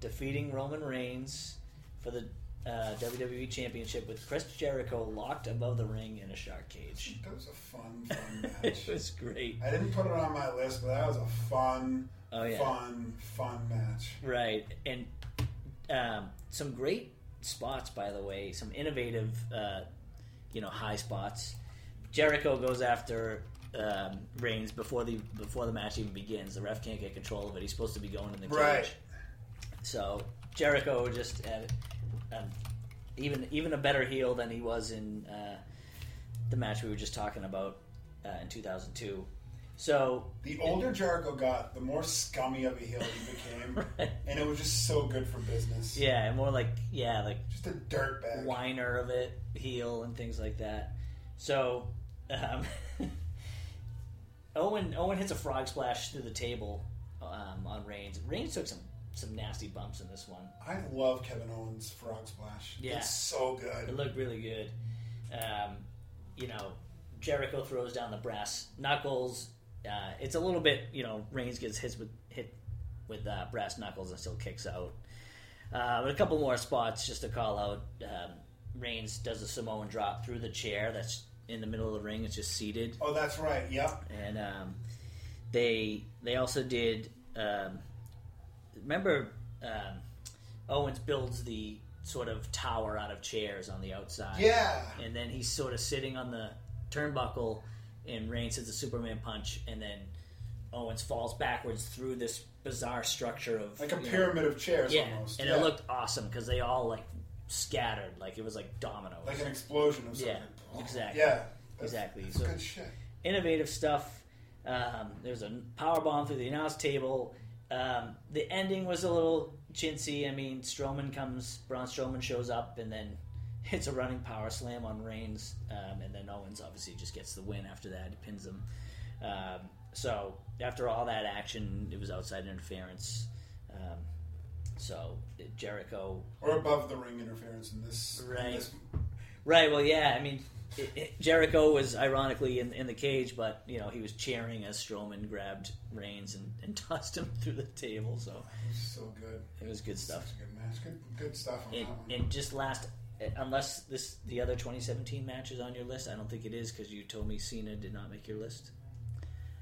defeating Roman Reigns for the WWE Championship with Chris Jericho locked above the ring in a shark cage. That was a fun match. It was great. I didn't put it on my list, but that was a fun match. Right. And some great spots, by the way. Some innovative, high spots. Jericho goes after... Reigns before the match even begins. The ref can't get control of it. He's supposed to be going in the cage. Right. So Jericho just had even a better heel than he was in the match we were just talking about in 2002. So the older Jericho got, the more scummy of a heel he became, and it was just so good for business. Yeah, and more like just a dirtbag whiner of it, heel and things like that. So. Owen hits a frog splash through the table on Reigns. Reigns took some nasty bumps in this one. I love Kevin Owens' frog splash. Yeah. It's so good. It looked really good. Jericho throws down the brass knuckles. It's a little bit, Reigns gets hit with brass knuckles and still kicks out. But a couple more spots just to call out. Reigns does a Samoan drop through the chair. That's in the middle of the ring. It's just seated. Oh, that's right. Yep. And they also did. Remember, Owens builds the sort of tower out of chairs on the outside. Yeah. And then he's sort of sitting on the turnbuckle, and Reigns hits a Superman punch, and then Owens falls backwards through this bizarre structure of like a pyramid of chairs almost. And it looked awesome because they all like scattered, like it was like dominoes, like an explosion of something. Yeah, exactly. Yeah, that's so good shit. Innovative stuff. There's a powerbomb through the announce table. The ending was a little chintzy. I mean, Braun Strowman shows up and then hits a running power slam on Reigns, and then Owens obviously just gets the win after that. He pins him. So after all that action, it was outside interference. So Jericho or above the ring interference in this, right? Right. Well, yeah. I mean, Jericho was ironically in the cage, but you know he was cheering as Strowman grabbed Reigns and tossed him through the table. So it was so good. It was good stuff. Such a good match. Good stuff. And just last, unless the other 2017 match is on your list, I don't think it is because you told me Cena did not make your list.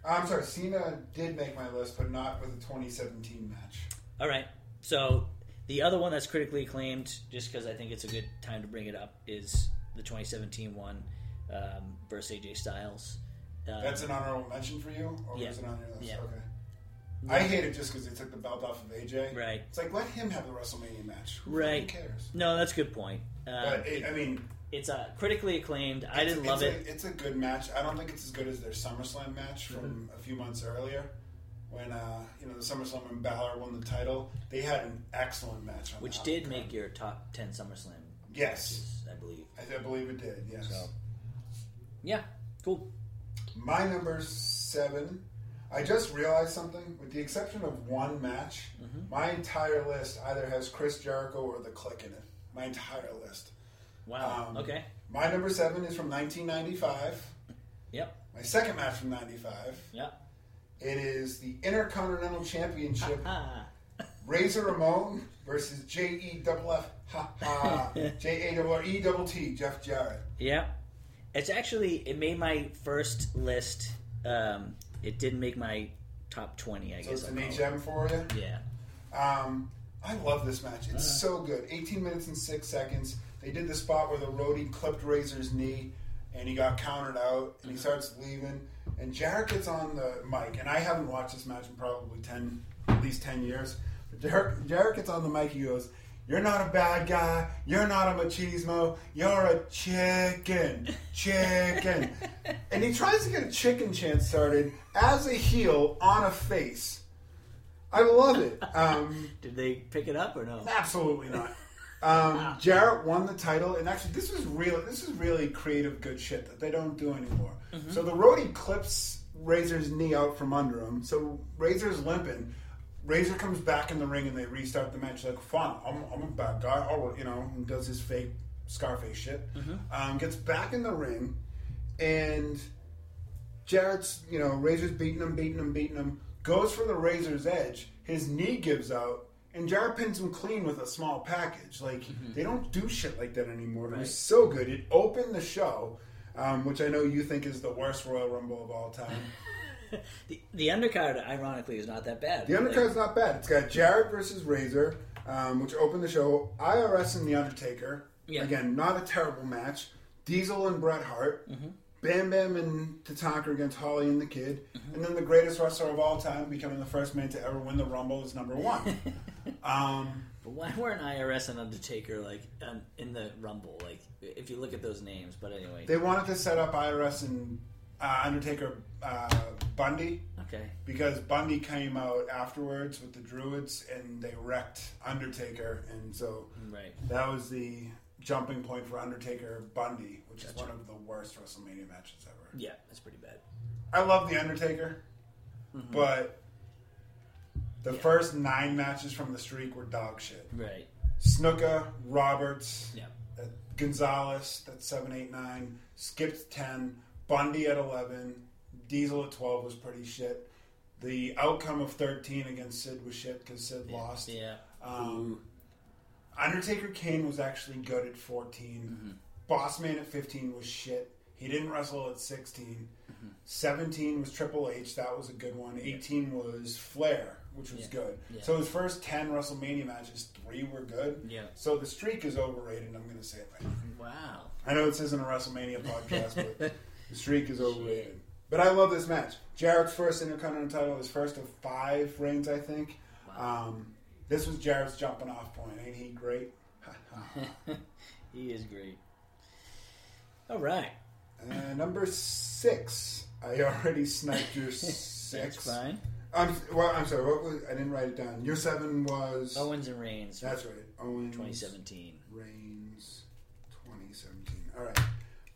I'm sorry, Cena did make my list, but not with the 2017 match. All right. So the other one that's critically acclaimed, just because I think it's a good time to bring it up, is the 2017 one versus AJ Styles. That's an honorable mention for you? Or is it on your list? Yeah. Okay. I hate it just because they took the belt off of AJ. Right. It's like, let him have the WrestleMania match. Right. Who cares? No, that's a good point. But it's critically acclaimed. I didn't love it. It's a good match. I don't think it's as good as their SummerSlam match from a few months earlier. When the SummerSlam and Balor won the title, they had an excellent match on which did make your top 10 SummerSlam. Yes, matches, I believe. I believe it did. Yes. So, yeah, cool. My number 7. I just realized something. With the exception of one match, my entire list either has Chris Jericho or The Click in it. My entire list. Wow. Okay. My number 7 is from 1995. Yep. My second match from 1995. Yep. It is the Intercontinental Championship. Razor Ramon versus J-A-R-R-E-T-T, Jeff Jarrett. Yeah. It's actually, it made my first list. It didn't make my top 20, I guess. So it's an HM for you? Yeah. I love this match. It's so good. 18 minutes and 6 seconds. They did the spot where the roadie clipped Razor's knee, and he got countered out, and he starts leaving. And Jarrett gets on the mic, and I haven't watched this match in probably at least 10 years. But Jarrett gets on the mic, he goes, "You're not a bad guy, you're not a machismo, you're a chicken. And he tries to get a chicken chant started as a heel on a face. I love it. Did they pick it up or no? Absolutely not. Jarrett won the title, and actually this is really creative good shit that they don't do anymore. So the roadie clips Razor's knee out from under him, so Razor's limping. Razor comes back in the ring and they restart the match like, fine, I'm a bad guy, and does his fake Scarface shit. Gets back in the ring, and Jarrett's, Razor's beating him, goes for the Razor's edge, his knee gives out, and Jarrett pins him clean with a small package. Like, they don't do shit like that anymore. Right. It was so good. It opened the show, which I know you think is the worst Royal Rumble of all time. The undercard, ironically, is not that bad. The undercard's not bad. It's got Jarrett versus Razor, which opened the show. IRS and The Undertaker. Yeah. Again, not a terrible match. Diesel and Bret Hart. Bam Bam and Tatanka against Holly and the Kid. And then the greatest wrestler of all time, becoming the first man to ever win the Rumble, is number 1. But why weren't IRS and Undertaker in the Rumble? Like, if you look at those names, but anyway. They wanted to set up IRS and Undertaker Bundy. Okay. Because Bundy came out afterwards with the Druids, and they wrecked Undertaker, and so that was the jumping point for Undertaker Bundy, which is one of the worst WrestleMania matches ever. Yeah, that's pretty bad. I love The Undertaker, but the first 9 matches from the streak were dog shit. Right. Snuka, Roberts, Gonzalez, that's 7, 8, 9, skipped 10, Bundy at 11, Diesel at 12 was pretty shit. The outcome of 13 against Sid was shit because Sid lost. Yeah. Undertaker Kane was actually good at 14. Bossman at 15 was shit. He didn't wrestle at 16. 17 was Triple H. That was a good one. 18 was Flair, which was good. So his first 10 WrestleMania matches, 3 were good. So the streak is overrated, and I'm going to say it right now. Wow. I know this isn't a WrestleMania podcast, but the streak is overrated. But I love this match. Jarrett's first Intercontinental title, his first of 5 reigns, I think. Wow. This was Jarrett's jumping off point. Ain't he great? He is great. All right. Number 6. I already sniped your 6. That's fine. I'm sorry. What was, I didn't write it down. Your 7 was Owens and Reigns. That's right. Owens. 2017. Reigns. 2017. All right.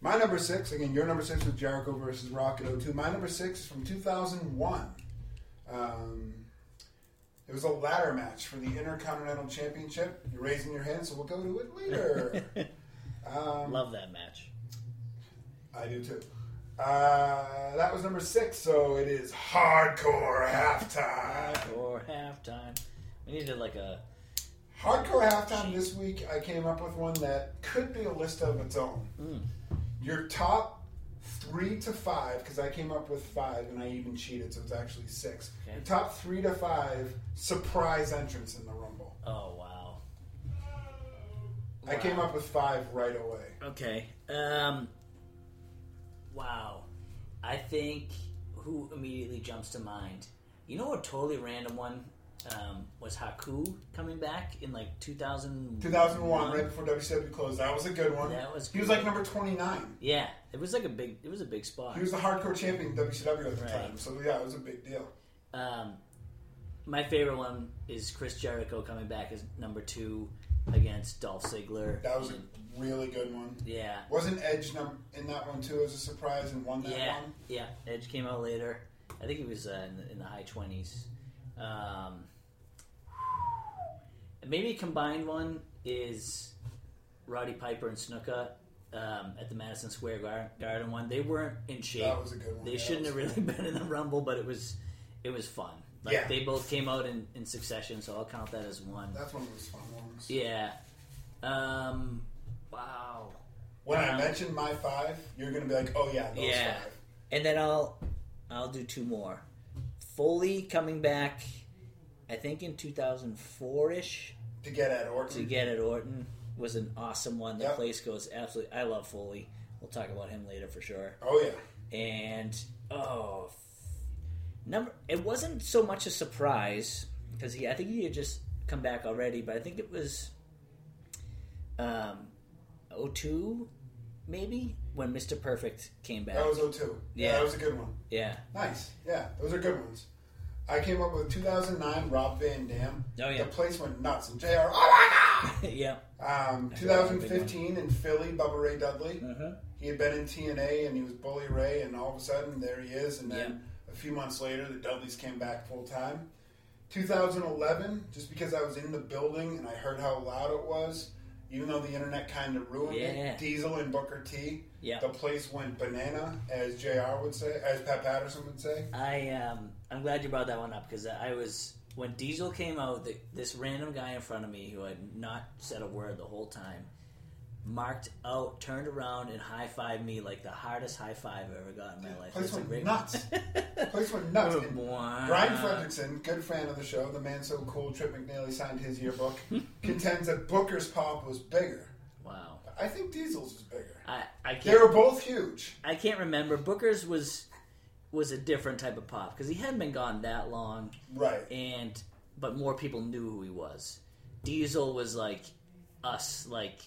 My number 6, again, your number 6 was Jericho versus Rock at 02. My number 6 from 2001. It was a ladder match for the Intercontinental Championship. You're raising your hand, so we'll go to it later. Love that match. I do too. That was number 6, so it is Hardcore Halftime. Hardcore Halftime. We needed like a... Hardcore Halftime this week, I came up with one that could be a list of its own. Mm. Your top 3 to 5, because I came up with 5 and I even cheated, so it's actually 6. Okay. Your top 3 to 5 surprise entrance in the Rumble. Oh, wow. I came up with 5 right away. Okay. Wow. I think who immediately jumps to mind? You know, a totally random one was Haku coming back in like 2000... 2001, right before WCW closed. That was a good one. That was good. He was like number 29. Yeah, it was like a big... It was a big spot. He was the hardcore champion of WCW at the time, so yeah, it was a big deal. My favorite one is Chris Jericho coming back as number 2 against Dolph Ziggler. That was a really good one. Yeah. Wasn't Edge in that one too as a surprise and won that one? Yeah, Edge came out later. I think he was in the high 20s. Maybe a combined one is Roddy Piper and Snuka at the Madison Square Garden one. They weren't in shape. That was a good one. They shouldn't have really been in the Rumble, but it was fun. Like they both came out in succession, so I'll count that as one. That's one of those fun ones. Yeah. Wow. When I mentioned my 5, you're going to be like, oh yeah, those 5. And then I'll do 2 more. Foley coming back, I think in 2004-ish. To get at Orton was an awesome one. The place goes absolutely... I love Foley. We'll talk about him later for sure. Oh, yeah. And, it wasn't so much a surprise, because I think he had just come back already, but I think it was 02, maybe, when Mr. Perfect came back. That was 02. Yeah, that was a good one. Yeah. Nice. Yeah, those are good ones. I came up with 2009 Rob Van Dam. Oh, yeah. The place went nuts. And JR, oh my God! Yeah. 2015 in Philly, Bubba Ray Dudley. Uh-huh. He had been in TNA and he was Bully Ray, and all of a sudden there he is. And then a few months later, the Dudleys came back full time. 2011, just because I was in the building and I heard how loud it was, even though the internet kind of ruined it, Diesel and Booker T. Yeah. The place went banana, as JR would say, as Pat Patterson would say. I'm glad you brought that one up, because I was... When Diesel came out, this random guy in front of me who had not said a word the whole time marked out, turned around, and high-fived me like the hardest high-five I've ever got in my life. Place went nuts. Place went nuts. Brian Fredrickson, good friend of the show, the man so cool, Trip McNally signed his yearbook, contends that Booker's pop was bigger. Wow. I think Diesel's was bigger. They were both huge. I can't remember. Booker's was a different type of pop, because he hadn't been gone that long, right? But more people knew who he was. Diesel was like us, like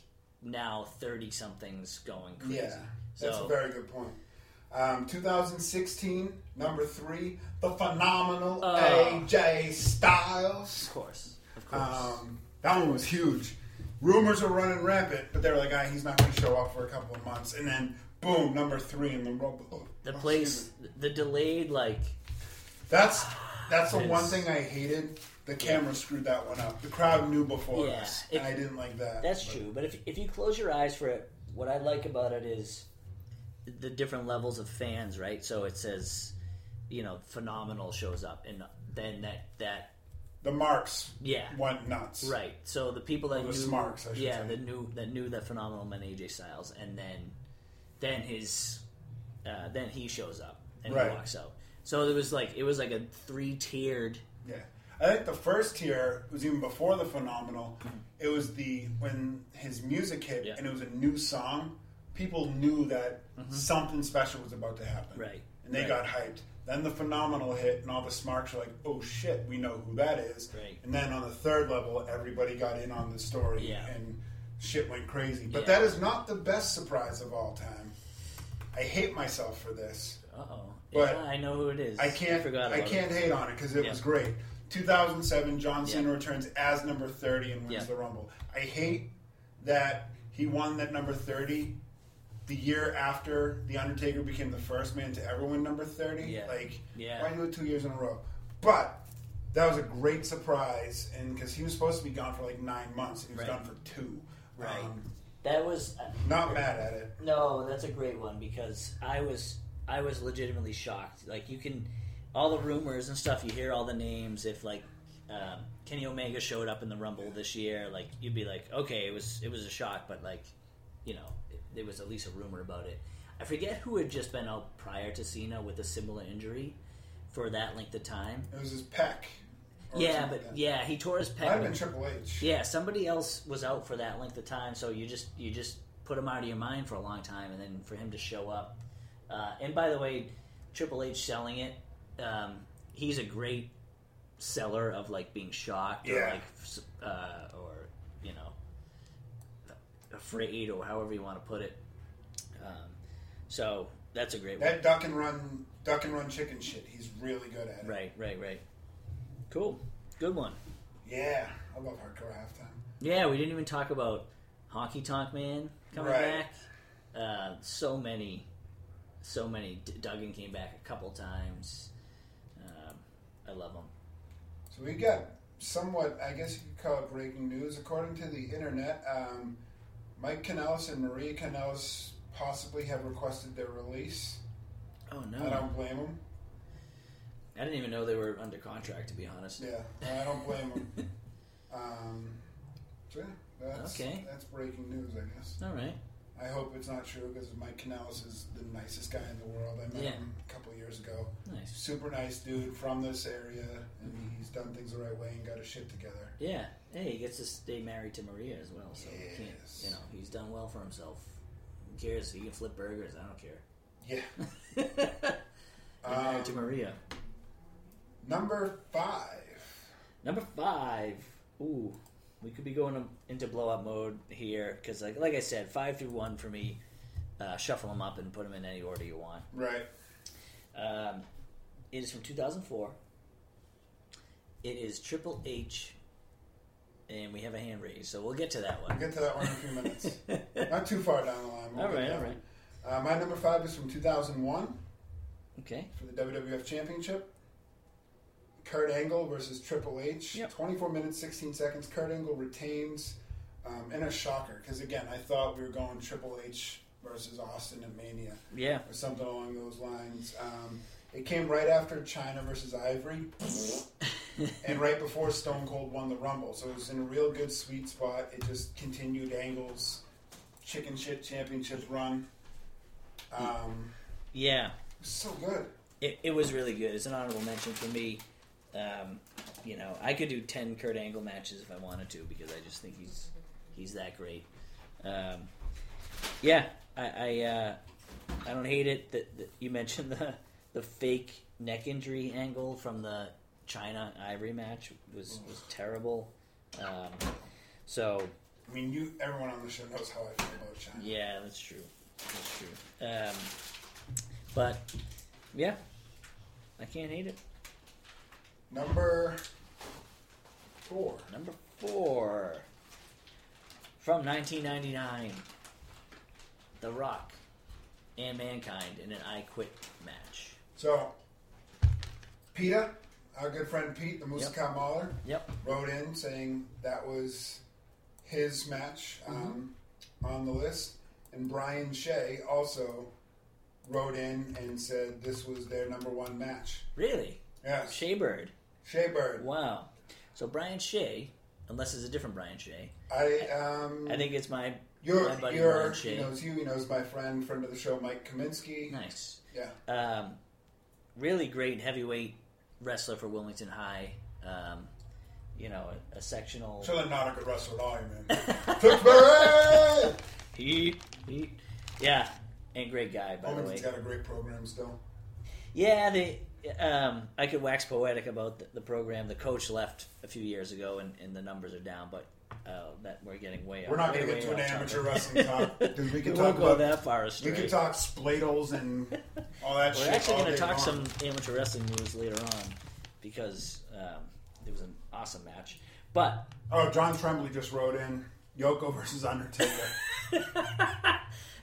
now 30-somethings going crazy. Yeah, that's a very good point. 2016, number 3, the phenomenal AJ Styles. Of course. That one was huge. Rumors were running rampant, but they were like, he's not going to show up for a couple of months, and then boom, number 3 in the Rumble. The place, the delayed, like... That's the one thing I hated. The camera screwed that one up. The crowd knew before us, and I didn't like that. That's true, but if you close your eyes for it, what I like about it is the different levels of fans, right? So it says, phenomenal shows up, and then that... The marks went nuts. Right, so the people that knew... The smarks, I should say. Yeah, that knew that phenomenal man AJ Styles, and then his... then he shows up and he walks out. So it was like a 3-tiered. Yeah, I think the first tier was even before the phenomenal. It was when his music hit and it was a new song. People knew that something special was about to happen. Right. and they got hyped. Then the Phenomenal hit, and all the smarks were like, oh shit, we know who that is. Right. And then on the third level, everybody got in on the story, and shit went crazy. But that is not the best surprise of all time. I hate myself for this. Uh-oh. But yeah, I know who it is. I can't hate on it, because it was great. 2007, John Cena returns as number 30 and wins the Rumble. I hate that he won that number 30 the year after The Undertaker became the first man to ever win number 30. Yeah. Like, why do it 2 years in a row? But that was a great surprise, and because he was supposed to be gone for like 9 months, and he was gone for two. Right. That was... Not mad at it. No, that's a great one, because I was legitimately shocked. Like, you can... All the rumors and stuff, you hear all the names. If, like, Kenny Omega showed up in the Rumble this year, like, you'd be like, okay, it was a shock, but, like, you know, there was at least a rumor about it. I forget who had just been out prior to Cena with a similar injury for that length of time. It was his pec. Yeah, but, like he tore his pec. Might have been Triple H. Yeah, somebody else was out for that length of time, so you just put him out of your mind for a long time, and then for him to show up. And, by the way, Triple H selling it, he's a great seller of like being shocked or like or you know afraid or however you want to put it. So that's a great one. That duck and run chicken shit. He's really good at it. Right. Cool, good one. Yeah, I love hardcore halftime. Yeah, we didn't even talk about Honky Tonk Man coming back. So many. Duggan came back a couple times. I love them. So we got somewhat, I guess you could call it breaking news. According to the internet, Mike Kanellis and Maria Kanellis possibly have requested their release. Oh, no. I don't blame them. I didn't even know they were under contract, to be honest. Yeah, I don't blame them. So, yeah, that's breaking news, I guess. All right. I hope it's not true, because Mike Kanellis is the nicest guy in the world. I met him a couple of years ago. Nice. Super nice dude from this area, and he's done things the right way and got his shit together. Yeah. Hey, he gets to stay married to Maria as well, so he can't, you know, he's done well for himself. Who cares? He can flip burgers. I don't care. Yeah. Married to Maria. Number five. Ooh. We could be going into blow-up mode here, because like I said, 5 through 1 for me. Shuffle them up and put them in any order you want. Right. It is from 2004. It is Triple H, and we have a hand raised, so we'll get to that one. We'll get to that one in a few minutes. Not too far down the line. All right. My number 5 is from 2001. Okay. For the WWF Championship. Kurt Angle versus Triple H. Yep. 24 minutes, 16 seconds. Kurt Angle retains in a shocker. Because, again, I thought we were going Triple H versus Austin at Mania. Yeah. Or something along those lines. It came right after China versus Ivory. And right before Stone Cold won the Rumble. So it was in a real good sweet spot. It just continued Angle's chicken shit championship run. It was so good. It was really good. It's an honorable mention for me. You know, I could do 10 Kurt Angle matches if I wanted to, because I just think he's that great. I don't hate it that you mentioned the fake neck injury angle from the China Ivory match was terrible. So I mean, everyone on the show knows how I feel about China. Yeah, that's true. But yeah, I can't hate it. Number four. From 1999, The Rock and Mankind in an I Quit match. So, PETA, our good friend Pete, the Moose Cow Mauler, wrote in saying that was his match on the list. And Brian Shea also wrote in and said this was their number one match. Really? Yes. Shea Bird. Wow. So Brian Shea, unless it's a different Brian Shea. I think it's my buddy Brian Shea. He knows my friend of the show, Mike Kaminsky. Nice. Yeah. Really great heavyweight wrestler for Wilmington High. You know, a sectional... So they're not a good wrestler at all, you mean. Heat. Yeah. And great guy, by the way. Wilmington's got a great program still. Yeah, they. I could wax poetic about the program. The coach left a few years ago, and the numbers are down, but that we're getting way up. We're not going to get to an amateur wrestling talk. Dude, we can talk about that far astray. We can talk spladles and all that shit. We're actually going to talk some amateur wrestling moves later on because it was an awesome match. But John Tremblay just wrote in Yoko versus Undertaker.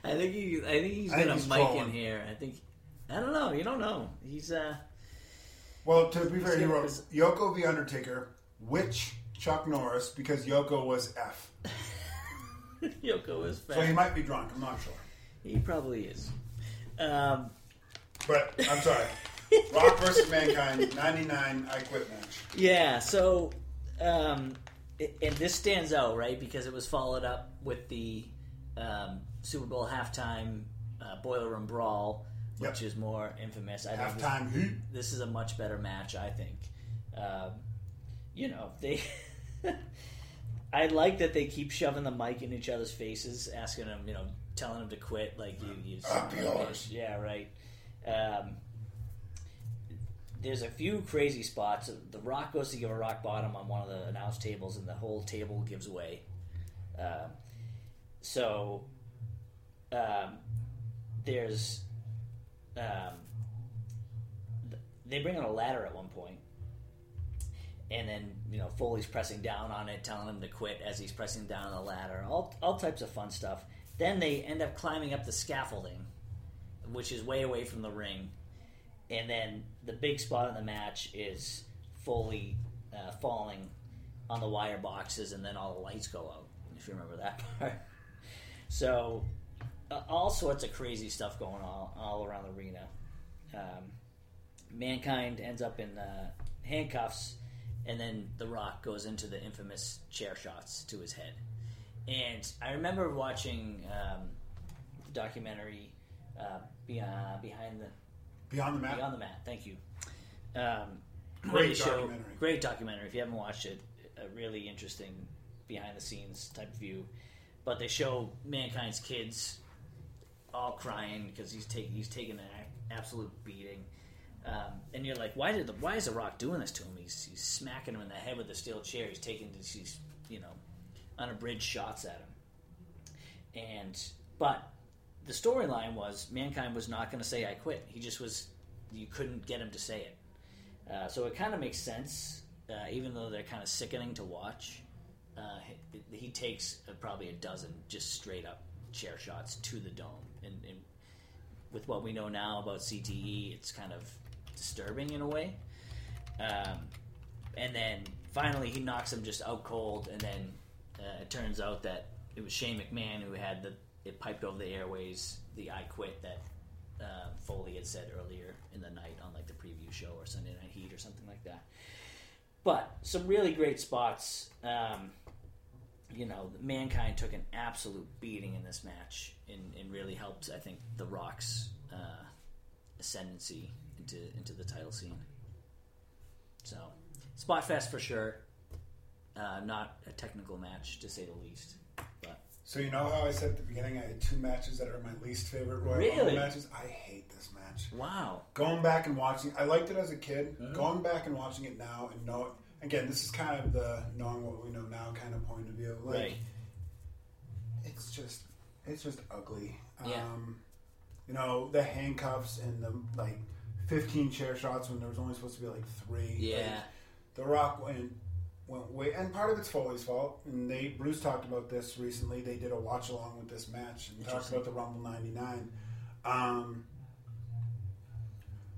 I think he's got a mic trolling in here. I don't know. You don't know. He's well, to be fair, he wrote Yoko v. Undertaker, which Chuck Norris, because Yoko was F. Yoko was fat. So he might be drunk. I'm not sure. He probably is. But I'm sorry. Rock versus Mankind, 99. I quit match. Yeah. So, and this stands out, right? Because it was followed up with the Super Bowl halftime Boiler Room Brawl, which is more infamous. Halftime heat. This is a much better match, I think. They. I like that they keep shoving the mic in each other's faces, asking them, telling them to quit. Like you. Up yours. Yeah, right. There's a few crazy spots. The Rock goes to give a rock bottom on one of the announce tables, and the whole table gives way. There's. They bring on a ladder at one point, and then Foley's pressing down on it, telling him to quit as he's pressing down on the ladder. All types of fun stuff. Then they end up climbing up the scaffolding, which is way away from the ring. And then the big spot in the match is Foley falling on the wire boxes, and then all the lights go out. If you remember that part. So. All sorts of crazy stuff going on all around the arena. Mankind ends up in handcuffs, and then The Rock goes into the infamous chair shots to his head. And I remember watching the documentary Beyond the Mat. Thank you. Great documentary. If you haven't watched it, a really interesting behind-the-scenes type view. But they show Mankind's kids all crying because he's taking an absolute beating, and you're like, why is The Rock doing this to him? He's smacking him in the head with a steel chair. He's taking these unabridged shots at him, but the storyline was Mankind was not going to say I quit. He just was. You couldn't get him to say it, so it kind of makes sense, even though they're kind of sickening to watch. He takes probably a dozen just straight up chair shots to the dome, and with what we know now about CTE, it's kind of disturbing in a way. And then finally, he knocks him just out cold, and then it turns out that it was Shane McMahon who had it piped over the airways, the "I quit" that Foley had said earlier in the night on the preview show or Sunday Night Heat or something like that. But some really great spots. Mankind took an absolute beating in this match and really helped, I think, The Rock's ascendancy into the title scene. So, spot fest for sure. Not a technical match, to say the least. But. So you know how I said at the beginning I had two matches that are my least favorite Royal Rumble matches? I hate this match. Wow. Going back and watching, I liked it as a kid. Mm-hmm. Going back and watching it now and knowing... Again, this is kind of the knowing what we know now kind of point of view. Right. It's just ugly. Yeah. The handcuffs and the 15 chair shots when there was only supposed to be 3. Yeah. The Rock went way, and part of it's Foley's fault. And Bruce talked about this recently. They did a watch along with this match and talked about the Rumble 99.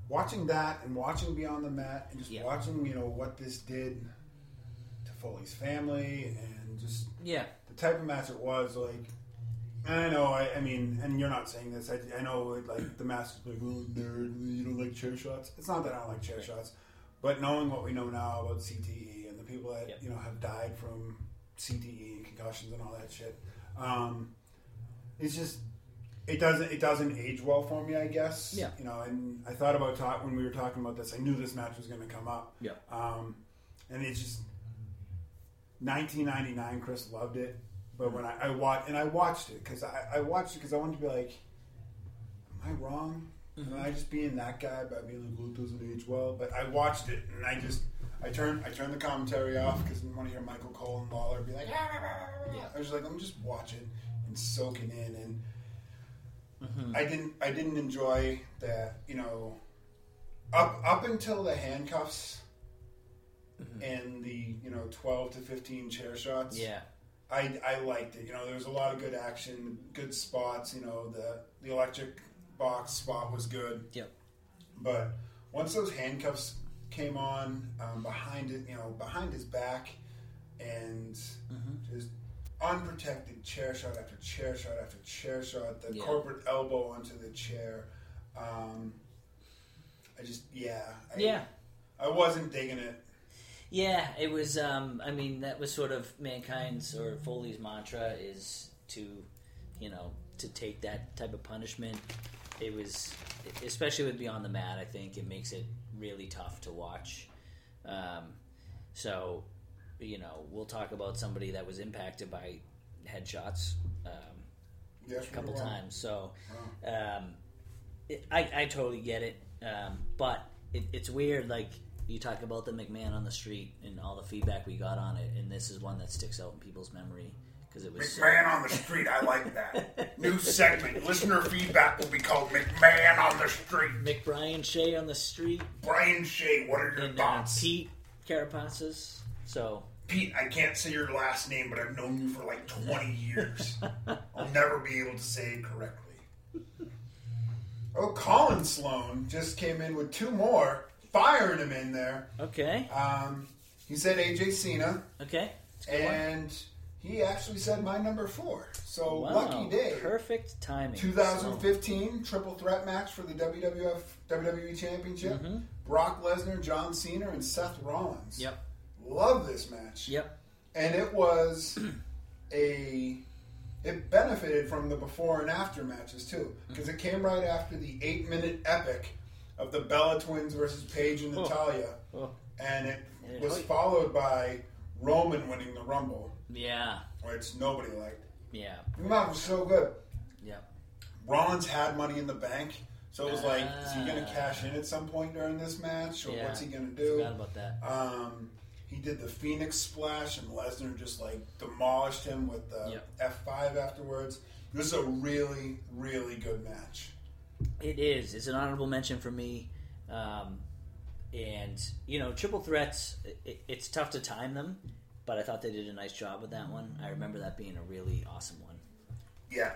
Watching that and watching Beyond the Mat and just watching, what this did to Foley's family and just the type of match it was, I know, I mean, and you're not saying this, I know, the master's nerd, you don't like chair shots. It's not that I don't like chair shots, but knowing what we know now about CTE and the people that, have died from CTE and concussions and all that shit, it's just... It doesn't age well for me, I guess. Yeah. And I thought about when we were talking about this. I knew this match was going to come up. Yeah. And it's just 1999. Chris loved it, but when I watched it because I wanted to be like, am I wrong? Mm-hmm. And I just being that guy, but being like, "Well, it doesn't age well." Like I watched it, and I turned the commentary off because I didn't want to hear Michael Cole and Lawler be like, yeah. I was just like, "Let me just watch it and soak it in." And mm-hmm. I didn't enjoy that, you know, up until the handcuffs mm-hmm. and the 12 to 15 chair shots. Yeah. I liked it. You know, there was a lot of good action, good spots. You know, the electric box spot was good. Yep. But once those handcuffs came on behind it, behind his back, and mm-hmm. just unprotected chair shot after chair shot after chair shot, the corporate elbow onto the chair. I wasn't digging it. Yeah, it was, I mean, that was sort of Mankind's or Foley's mantra is to take that type of punishment. It was, especially with Beyond the Mat, I think it makes it really tough to watch. We'll talk about somebody that was impacted by headshots a couple times. So, I totally get it. But it's weird, like, you talk about the McMahon on the street and all the feedback we got on it, and this is one that sticks out in people's memory because it was McMahon on the street. I like that new segment. Listener feedback will be called McMahon on the Street. McBrian Shea on the Street. Brian Shea, what are your thoughts? Pete Carapaz's. So Pete, I can't say your last name, but I've known you for like 20 years. I'll never be able to say it correctly. Oh, Colin Sloan just came in with two more. Firing him in there. Okay. He said AJ Cena. Okay. And he actually said my number 4. So lucky day. Perfect timing. 2015 triple threat match for the WWE Championship. Mm-hmm. Brock Lesnar, John Cena, and Seth Rollins. Yep. Love this match. Yep. And it was it benefited from the before and after matches too, because it came right after the 8-minute epic of the Bella Twins versus Paige and Natalya. Oh. And it was followed by Roman winning the Rumble. Yeah. Which nobody liked. Yeah. The match was so good. Yeah. Rollins had money in the bank, so it was like, is he going to cash in at some point during this match? Or what's he going to do? I forgot about that. He did the Phoenix Splash, and Lesnar just like demolished him with the F5 afterwards. This is a really, really good match. It is. It's an honorable mention for me. Triple threats, it's tough to time them, but I thought they did a nice job with that one. I remember that being a really awesome one. Yeah,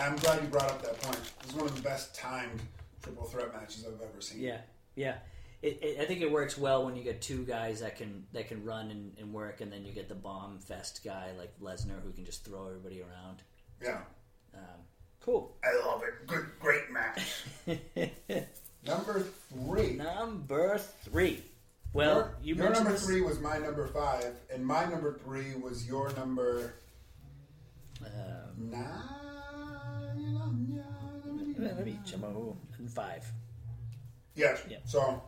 I'm glad you brought up that point. This is one of the best timed triple threat matches I've ever seen. Yeah, yeah. I think it works well when you get two guys that can run and work, and then you get the bomb fest guy like Lesnar who can just throw everybody around. Yeah. Cool. I love it. Good, great match. Number 3. Well, you mentioned your number 3 was my number 5, and my number 3 was your number 9. Maybe 5. Yes. Yeah. So.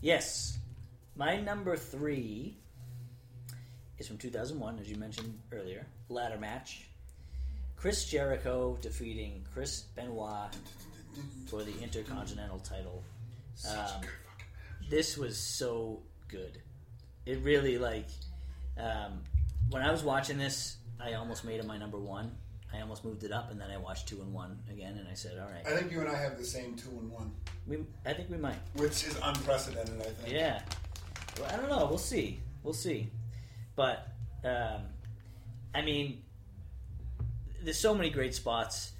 Yes, my number 3 is from 2001, as you mentioned earlier. Ladder match. Chris Jericho defeating Chris Benoit for the Intercontinental title. This was so good. It really, when I was watching this, I almost made it my number 1. I almost moved it up, and then I watched 2 and 1 again, and I said, all right. I think you and I have the same 2 and 1. I think we might. Which is unprecedented, I think. Yeah. Well, I don't know. We'll see. But, there's so many great spots.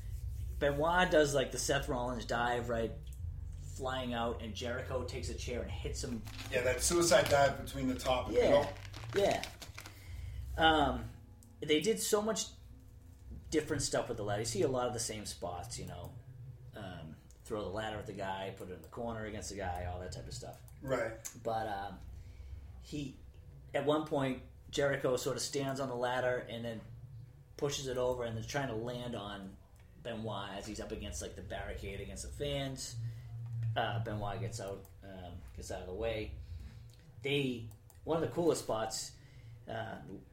Benoit does the Seth Rollins dive, right, flying out, and Jericho takes a chair and hits him. Yeah, that suicide dive between the top and the middle. Yeah. They did so much different stuff with the ladder. You see a lot of the same spots, throw the ladder at the guy, put it in the corner against the guy, all that type of stuff. Right. But he, at one point, Jericho sort of stands on the ladder and then pushes it over, and they're trying to land on Benoit as he's up against the barricade against the fans. Benoit gets out of the way. One of the coolest spots,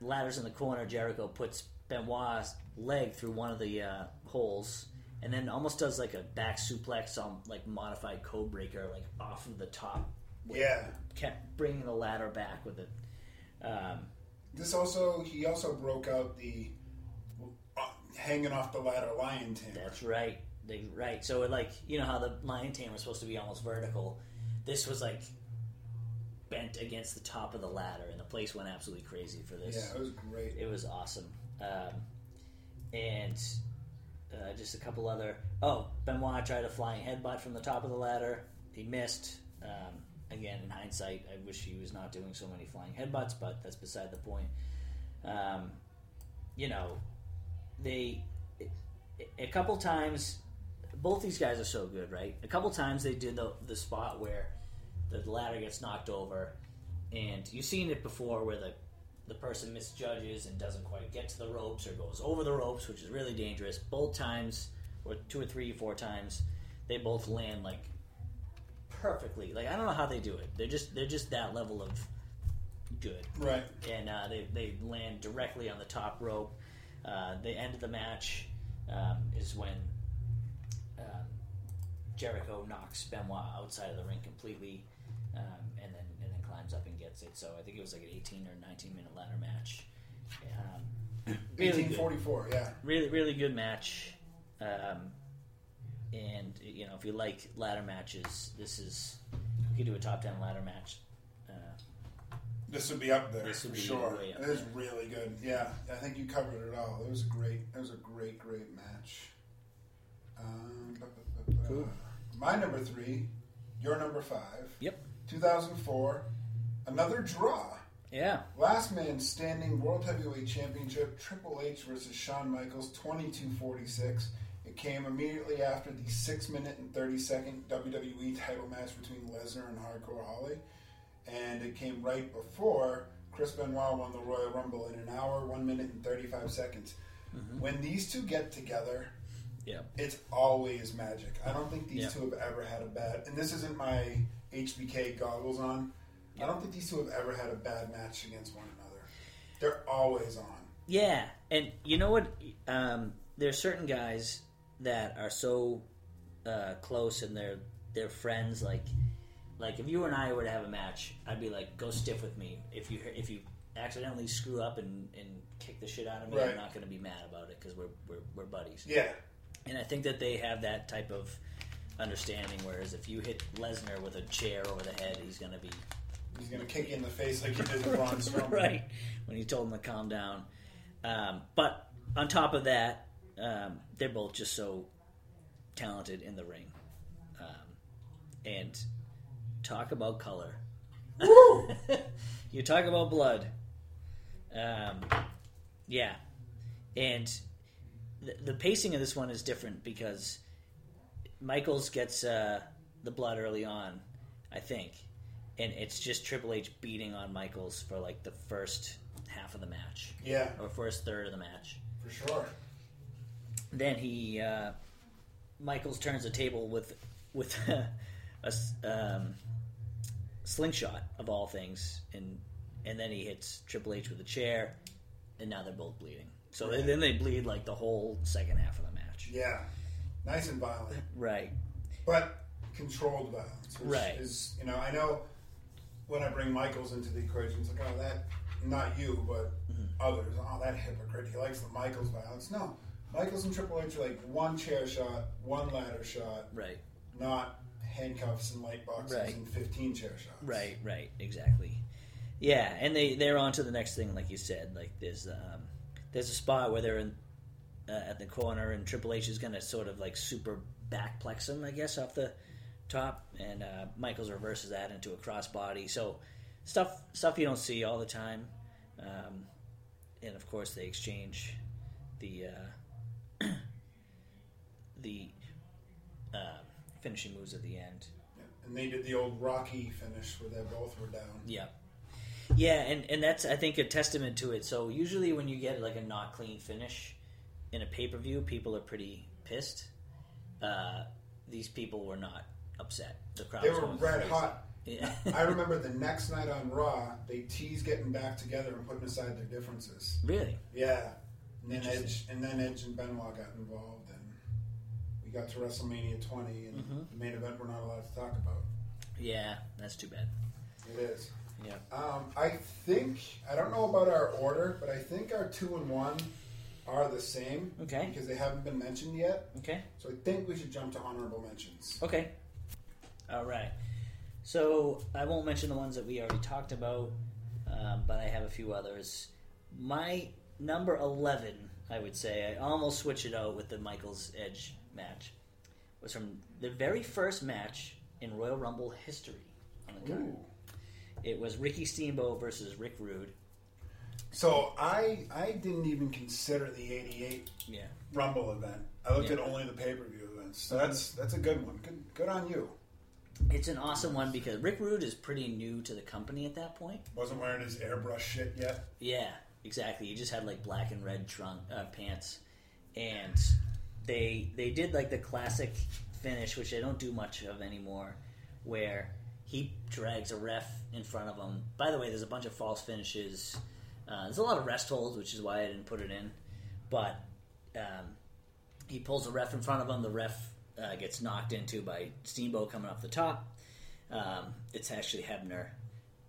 ladders in the corner. Jericho puts Benoit's leg through one of the holes, and then almost does like a back suplex on like modified code breaker, like off of the top. Yeah. Kept bringing the ladder back with it. He also broke out the hanging off the ladder lion tamer. That's right. So it, like, you know how the lion tamer was supposed to be almost vertical. This was like bent against the top of the ladder, and the place went absolutely crazy for this. Yeah, it was great. It was awesome. And just a couple other... Oh, Benoit tried a flying headbutt from the top of the ladder. He missed. Again, in hindsight, I wish he was not doing so many flying headbutts, but that's beside the point. A couple times... Both these guys are so good, right? A couple times they did the spot where the ladder gets knocked over, and you've seen it before where the person misjudges and doesn't quite get to the ropes or goes over the ropes, which is really dangerous. Both times, or 4 times, they both land like perfectly. Like, I don't know how they do it. They're just that level of good, right? And they land directly on the top rope. The end of the match is when Jericho knocks Benoit outside of the ring completely, and then climbs up and gets it. So I think it was like an 18 or 19 minute ladder match. 1844, yeah. Really, really good match. And you know, if you like ladder matches, we could do a top 10 ladder match. This would be up there. This would be sure. It is really good. Yeah, I think you covered it all. It was a great match. Cool. My number 3, your number 5. Yep. 2004, another draw. Yeah. Last man standing World Heavyweight Championship, Triple H versus Shawn Michaels, 22-46. It came immediately after the 6-minute and 30-second WWE title match between Lesnar and Hardcore Holly. And it came right before Chris Benoit won the Royal Rumble in an hour, 1 minute and 35 seconds. Mm-hmm. When these two get together... Yeah. It's always magic. I don't think these two have ever had a bad... And this isn't my HBK goggles on. Yeah. I don't think these two have ever had a bad match against one another. They're always on. Yeah. And you know what? There are certain guys that are so close and they're friends. Like if you and I were to have a match, I'd be like, go stiff with me. If you accidentally screw up and kick the shit out of me, right. I'm not going to be mad about it because we're buddies. Yeah. And I think that they have that type of understanding, whereas if you hit Lesnar with a chair over the head, he's going to kick you in the face like you did with Braun Strowman. Right, when you told him to calm down. But on top of that, they're both just so talented in the ring. And talk about color. Woo! You talk about blood. Yeah. And... The pacing of this one is different because Michaels gets the blood early on, I think, and it's just Triple H beating on Michaels for like the first half of the match, yeah, or first third of the match, for sure. Then he Michaels turns the table with a slingshot of all things, and then he hits Triple H with a chair, and now they're both bleeding. So then they bleed like the whole second half of the match. Yeah. Nice and violent. Right. But controlled violence. Which right. Is, I know when I bring Michaels into the equation, it's like, oh, that, not you, but others. Oh, that hypocrite. He likes the Michaels violence. No. Michaels and Triple H are like one chair shot, one ladder shot. Right. Not handcuffs and light boxes and 15 chair shots. Right. Exactly. Yeah. And they're on to the next thing, like you said. Like There's a spot where they're in, at the corner, and Triple H is going to sort of like super backplex him, I guess, off the top, and Michaels reverses that into a crossbody. So stuff you don't see all the time, and of course they exchange the finishing moves at the end. Yeah. And they did the old Rocky finish where they both were down. Yeah. Yeah, and that's, I think, a testament to it. So usually when you get, like, a not clean finish in a pay-per-view, people are pretty pissed. These people were not upset. They were red hot. Yeah. I remember the next night on Raw, they teased getting back together and putting aside their differences. Really? Yeah. And then Edge and Benoit got involved. And got to WrestleMania 20 and the main event we're not allowed to talk about. Yeah, that's too bad. It is. Yeah. I think, I don't know about our order, but I think our 2 and 1 are the same. Okay. Because they haven't been mentioned yet. Okay. So I think we should jump to honorable mentions. Okay. All right. So I won't mention the ones that we already talked about, but I have a few others. My number 11, I would say, I almost switched it out with the Michaels Edge match, was from the very first match in Royal Rumble history on the card. It was Ricky Steamboat versus Rick Rude. So I didn't even consider the 88 Rumble event. I looked at only the pay-per-view events. So that's a good one. Good on you. It's an awesome one because Rick Rude is pretty new to the company at that point. Wasn't wearing his airbrush shit yet. Yeah, exactly. He just had like black and red pants. And they did like the classic finish, which they don't do much of anymore, where he drags a ref in front of him. By the way, there's a bunch of false finishes. There's a lot of rest holds, which is why I didn't put it in. But he pulls the ref in front of him. The ref gets knocked into by Steamboat coming off the top. It's actually Hebner.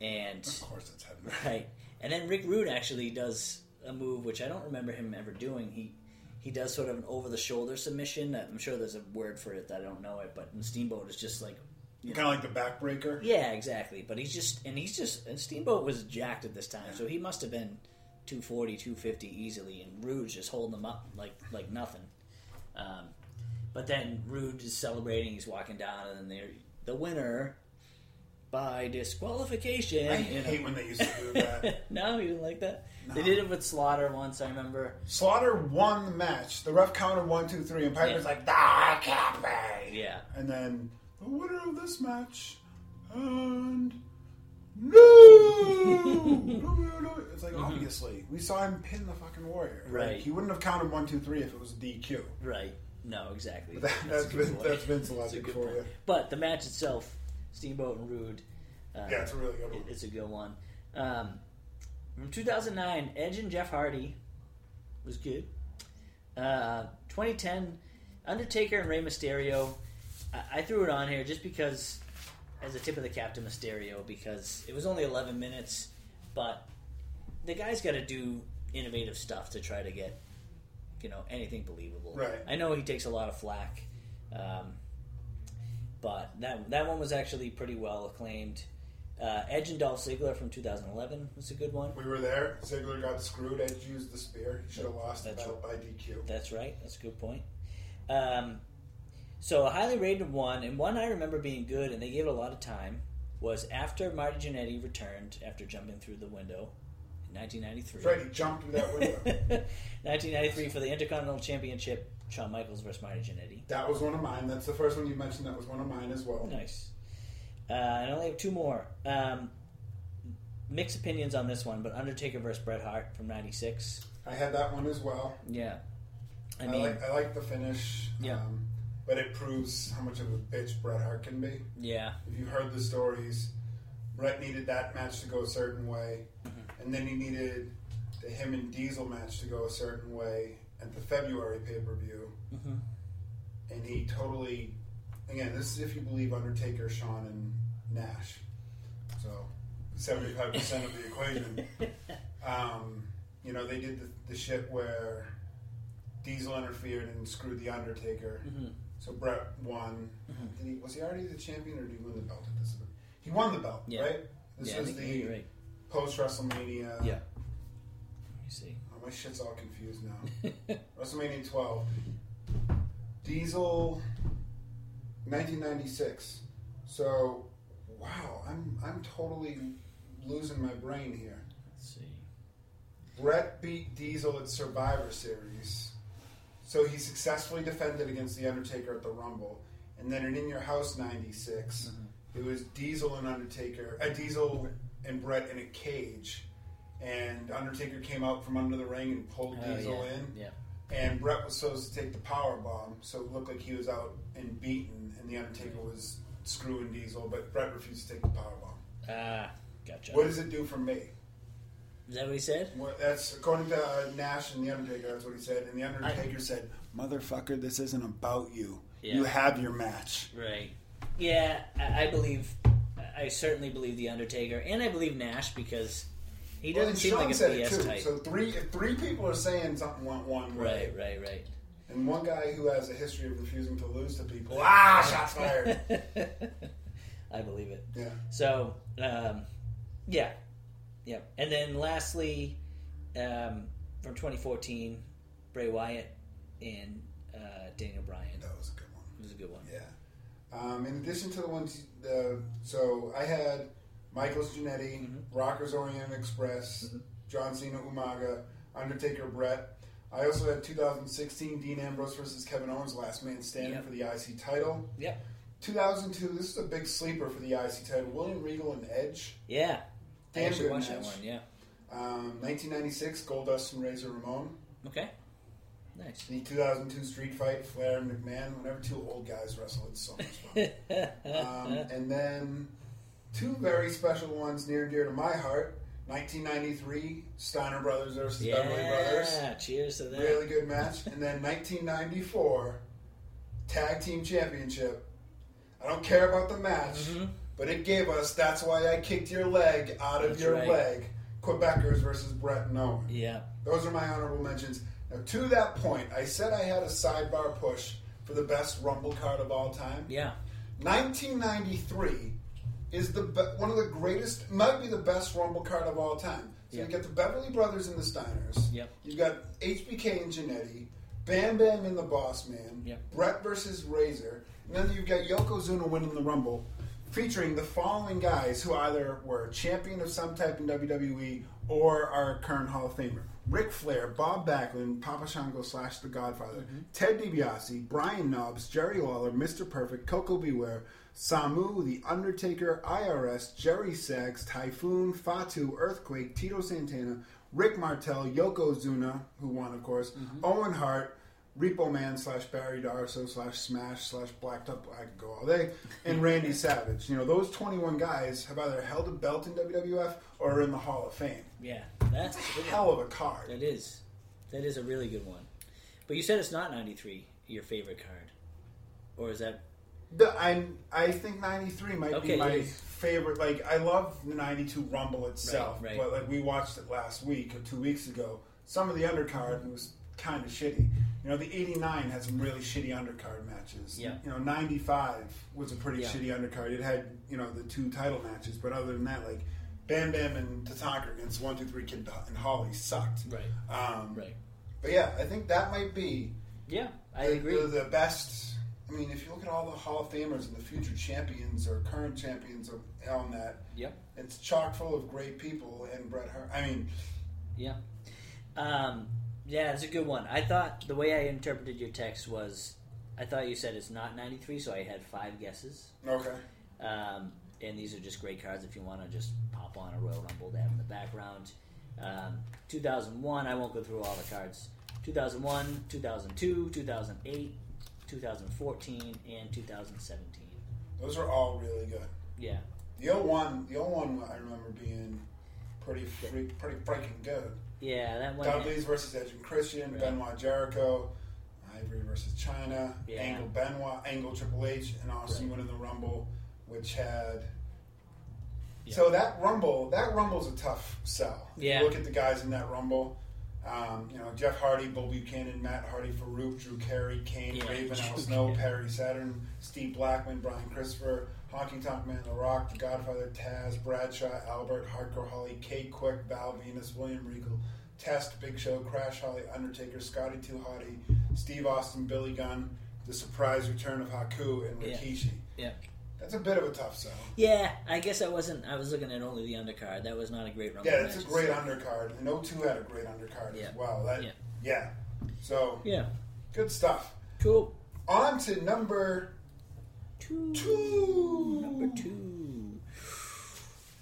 And of course it's Hebner. Right. And then Rick Rude actually does a move, which I don't remember him ever doing. He does sort of an over-the-shoulder submission. I'm sure there's a word for it that I don't know it, but Steamboat is just like... Kind of like the backbreaker? Yeah, exactly. But he's just... And Steamboat was jacked at this time, so he must have been 240, 250 easily, and Rude's just holding him up like nothing. But then Rude is celebrating, he's walking down, and then the winner, by disqualification... I hate when they used to do that. No, you didn't like that? No. They did it with Slaughter once, I remember. Slaughter won the match. The ref counted 1, 2, 3, and Piper's like, I can't be! Yeah. And then... the winner of this match, and no! It's like, obviously, we saw him pin the fucking Warrior. Right. Like, he wouldn't have counted 1, 2, 3 if it was DQ. Right. No, exactly. That's Vince logic for you. But the match itself, Steamboat and Rude. Yeah, it's a really good one. It's a good one. From 2009, Edge and Jeff Hardy was good. 2010, Undertaker and Rey Mysterio. I threw it on here just because, as a tip of the cap to Mysterio, because it was only 11 minutes, but the guy's got to do innovative stuff to try to get, anything believable. Right. I know he takes a lot of flack, but that one was actually pretty well acclaimed. Edge and Dolph Ziggler from 2011 was a good one. We were there. Ziggler got screwed. Edge used the spear. He should have lost the battle by DQ. That's right. That's a good point. So a highly rated one, and one I remember being good, and they gave it a lot of time, was after Marty Jannetty returned after jumping through the window in 1993. That's right, he jumped through that window. 1993 for the Intercontinental Championship, Shawn Michaels versus Marty Jannetty. That was one of mine. That's the first one you mentioned. That was one of mine as well. Nice. I only have two more. Mixed opinions on this one, but Undertaker versus Bret Hart from 96. I had that one as well. Yeah. I like the finish. Yeah. But it proves how much of a bitch Bret Hart can be. Yeah. If you heard the stories, Bret needed that match to go a certain way, and then he needed the him and Diesel match to go a certain way at the February pay-per-view. And he totally... Again, this is if you believe Undertaker, Shawn, and Nash. So, 75% of the equation. They did the shit where Diesel interfered and screwed the Undertaker. So Bret won. Was he already the champion, or did he win the belt at this event? He won the belt, right? This was the post-WrestleMania... Yeah. Let me see. Oh, my shit's all confused now. WrestleMania 12. Diesel, 1996. So, wow, I'm totally losing my brain here. Let's see. Bret beat Diesel at Survivor Series. So he successfully defended against The Undertaker at the Rumble. And then in Your House 96, it was Diesel and Undertaker, Diesel and Bret in a cage. And Undertaker came out from under the ring and pulled Diesel in. Yeah. And Bret was supposed to take the power bomb, so it looked like he was out and beaten, and The Undertaker was screwing Diesel, but Bret refused to take the power bomb. Gotcha. What does it do for me? Is that what he said? Well, that's according to Nash and The Undertaker. That's what he said. And The Undertaker said, "Motherfucker, this isn't about you. You have your match. Right. Yeah, I certainly believe The Undertaker, and I believe Nash, because he doesn't seem Sean like a BS type. So three people are saying something one way. Right. And one guy who has a history of refusing to lose to people. Ah, shots fired. I believe it. Yeah. So, yeah. And then lastly, from 2014, Bray Wyatt and Daniel Bryan. That was a good one. It was a good one. Yeah. In addition to the ones, so I had Michaels Jannetty, mm-hmm. Rockers Orient Express, mm-hmm. John Cena Umaga, Undertaker Brett. I also had 2016 Dean Ambrose versus Kevin Owens, Last Man Standing for the IC title. Yep. 2002, this is a big sleeper for the IC title. William Regal and Edge. Yeah. Damn good match. That one, yeah. 1996, Goldust and Razor Ramon. Okay. Nice. The 2002 Street Fight, Flair and McMahon. Whenever two old guys wrestle, it's so much fun. And then two very special ones near and dear to my heart. 1993, Steiner Brothers versus Beverly Brothers. Yeah, cheers to that. Really good match. And then 1994, Tag Team Championship. I don't care about the match, mm-hmm. but it gave us That's Why I Kicked Your Leg Out of That's Your right. Leg. Quebecers versus Brett and Owen. Yeah. Those are my honorable mentions. Now, to that point, I said I had a sidebar push for the best Rumble card of all time. Yeah. 1993 is one of the greatest, might be the best Rumble card of all time. So you got the Beverly Brothers and the Steiners. Yep. You've got HBK and Jannetty, Bam Bam and the Boss Man, Brett versus Razor, and then you've got Yokozuna winning the Rumble, featuring the following guys who either were a champion of some type in WWE or are current Hall of Famer. Ric Flair, Bob Backlund, Papa Shango / The Godfather, mm-hmm. Ted DiBiase, Brian Knobbs, Jerry Lawler, Mr. Perfect, Coco Beware, Samu, The Undertaker, IRS, Jerry Sags, Typhoon, Fatu, Earthquake, Tito Santana, Rick Martel, Yokozuna, who won, of course, mm-hmm. Owen Hart, Repo Man / Barry Darso / Smash / Blacked Up, I could go all day, and Randy Savage. You know, those 21 guys have either held a belt in WWF or are in the Hall of Fame. Yeah. That's a hell of a card. That is. That is a really good one. But you said it's not 93 your favorite card. Or is that... I think 93 might be my favorite. Like, I love the 92 Rumble itself. Right. But, like, we watched it last week or 2 weeks ago. Some of the undercard was kind of shitty. You know, the 89 had some really shitty undercard matches. Yeah. You know, 95 was a pretty shitty undercard. It had, you know, the two title matches. But other than that, like... Bam Bam and Tatanka against 1, 2, 3 Kid and Holly sucked. Right. But yeah, I think that might be. Yeah, I agree. The best. I mean, if you look at all the Hall of Famers and the future champions or current champions on that, it's chock full of great people and Bret Hart. I mean, it's a good one. I thought the way I interpreted your text was, I thought you said it's not 93, so I had 5 guesses. Okay. And these are just great cards if you want to just pop on a Royal Rumble to have in the background. 2001, I won't go through all the cards. 2001, 2002, 2008, 2014, and 2017. Those are all really good. Yeah. The 01 I remember being pretty freaking good. Yeah, that one. Dudley's versus Edge and Christian, right. Benoit Jericho, Ivory versus China, Angle Triple H, and Austin winning the Rumble. Which had... Yeah. So that Rumble's a tough sell. Yeah. You look at the guys in that Rumble. You know, Jeff Hardy, Bull Buchanan, Matt Hardy, Farouk, Drew Carey, Kane, Raven, Al Snow, Perry Saturn, Steve Blackman, Brian Christopher, Honky Tonk Man, The Rock, The Godfather, Taz, Bradshaw, Albert, Hardcore Holly, Kate Quick, Val Venus, William Regal, Test, Big Show, Crash Holly, Undertaker, Scotty Too Hotty, Steve Austin, Billy Gunn, the surprise return of Haku, and Rikishi. Yeah. That's a bit of a tough sell. Yeah, I guess I was looking at only the undercard. That was not a great Rumble. Yeah, it's a great undercard. And 02 had a great undercard as well. So, good stuff. Cool. On to number two.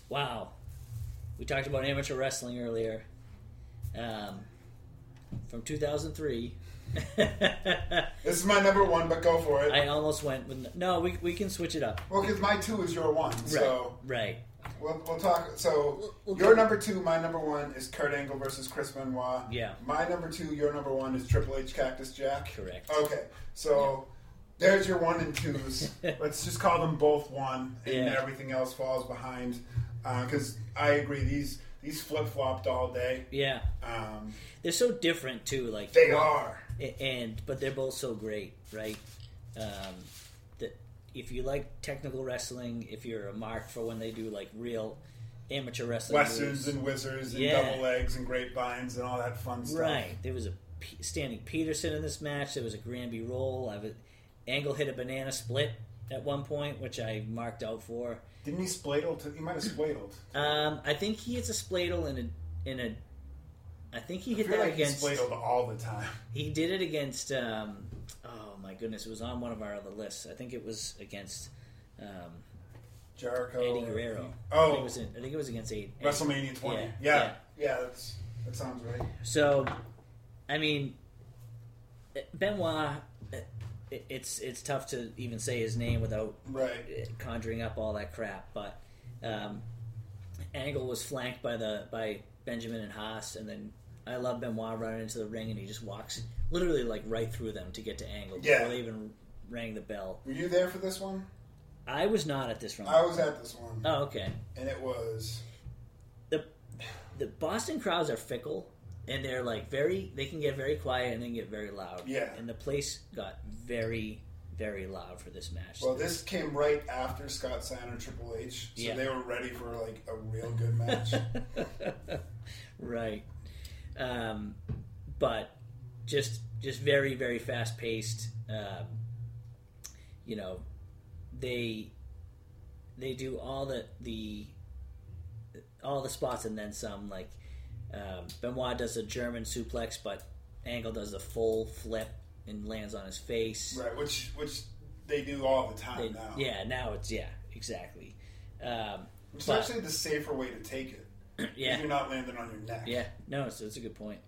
Wow. We talked about amateur wrestling earlier. From 2003... This is my number one, but go for it. I almost went with... No, we can switch it up. Well, because my 2 is your 1, so... Right. We'll talk... So, your number 2, my number 1, is Kurt Angle versus Chris Benoit. Yeah. My number 2, your number 1, is Triple H Cactus Jack. Correct. Okay, so... There's your one and twos. Let's just call them both one, and everything else falls behind. Because I agree, these flip-flopped all day. Yeah. They're so different, too. Like they are. But they're both so great, right? That if you like technical wrestling, if you're a mark for when they do like real amateur wrestling, westerns and wizards and double legs and grapevines and all that fun stuff. Right. There was a Stanley Peterson in this match. There was a Granby roll. Angle hit a banana split at one point, which I marked out for. Didn't he spladle? He might have spladled. I think he hits a spladle in a. I think he hit that against. He spladled all the time. He did it against. Oh my goodness! It was on one of our other lists. I think it was against. Jericho. Eddie Guerrero. Oh, I think it was against WrestleMania 20. Yeah, that sounds right. So, I mean, Benoit. It's tough to even say his name without conjuring up all that crap. But Angle was flanked by Benjamin and Haas, and then I love Benoit running into the ring, and he just walks literally like right through them to get to Angle before they even rang the bell. Were you there for this one? I was not at this one. I was at this one. Oh, okay. And it was the Boston crowds are fickle. And they're like they can get very quiet and then get very loud. Yeah. And the place got very, very loud for this match. Well, this came right after Scott Steiner Triple H, so they were ready for like a real good match. Right. But just very, very fast paced. You know, they do all the spots and then some, like. Benoit does a German suplex, but Angle does a full flip and lands on his face. Right, which they do all the time now. Yeah, now it's exactly. Which is actually the safer way to take it. Yeah, if you're not landing on your neck. Yeah, no, it's a good point.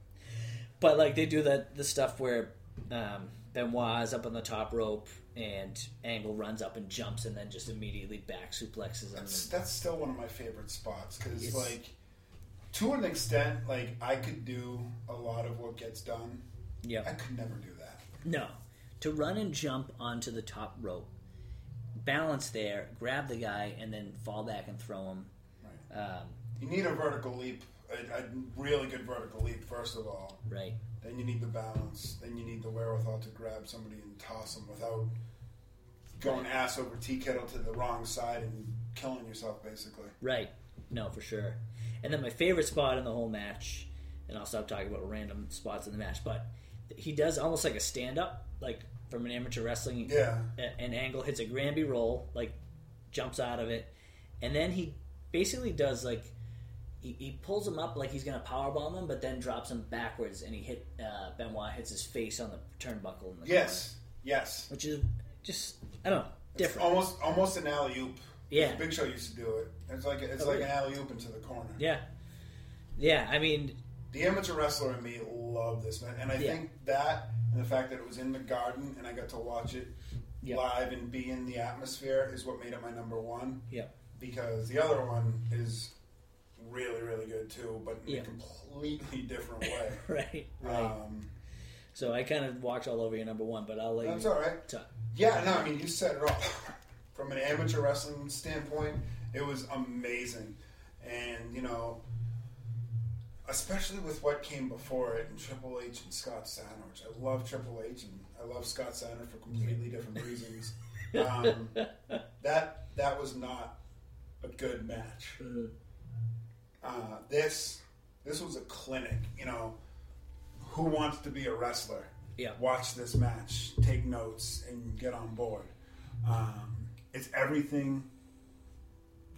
But like they do the stuff where Benoit is up on the top rope and Angle runs up and jumps and then just immediately back suplexes. That's still one of my favorite spots because like. To an extent, like, I could do a lot of what gets done. Yeah. I could never do that. No. To run and jump onto the top rope, balance there, grab the guy, and then fall back and throw him. Right. You need a vertical leap, a really good vertical leap, first of all. Right. Then you need the balance. Then you need the wherewithal to grab somebody and toss them without going ass over tea kettle to the wrong side and killing yourself, basically. Right. No, for sure. And then my favorite spot in the whole match, and I'll stop talking about random spots in the match, but he does almost like a stand-up, like from an amateur wrestling. Yeah. And Angle hits a Granby roll, like jumps out of it, and then he basically does like he pulls him up like he's gonna powerbomb him, but then drops him backwards, and he Benoit hits his face on the turnbuckle. In the corner, which is just different. Almost an alley-oop. Yeah, Big Show used to do it. It's like an alley-oop into the corner. Yeah. I mean, the amateur wrestler in me loved this, man, and I think that and the fact that it was in the Garden and I got to watch it live and be in the atmosphere is what made it my number one. Yeah, because the other one is really, really good too, but in a completely different way. Right. So I kind of walked all over your number one, but I'll let you. That's all right. I mean, you said it all. From an amateur wrestling standpoint, it was amazing. And, you know, especially with what came before it and Triple H and Scott Steiner, which I love Triple H and I love Scott Steiner for completely different reasons. That was not a good match. This was a clinic, you know. Who wants to be a wrestler? Yeah. Watch this match, take notes, and get on board. It's everything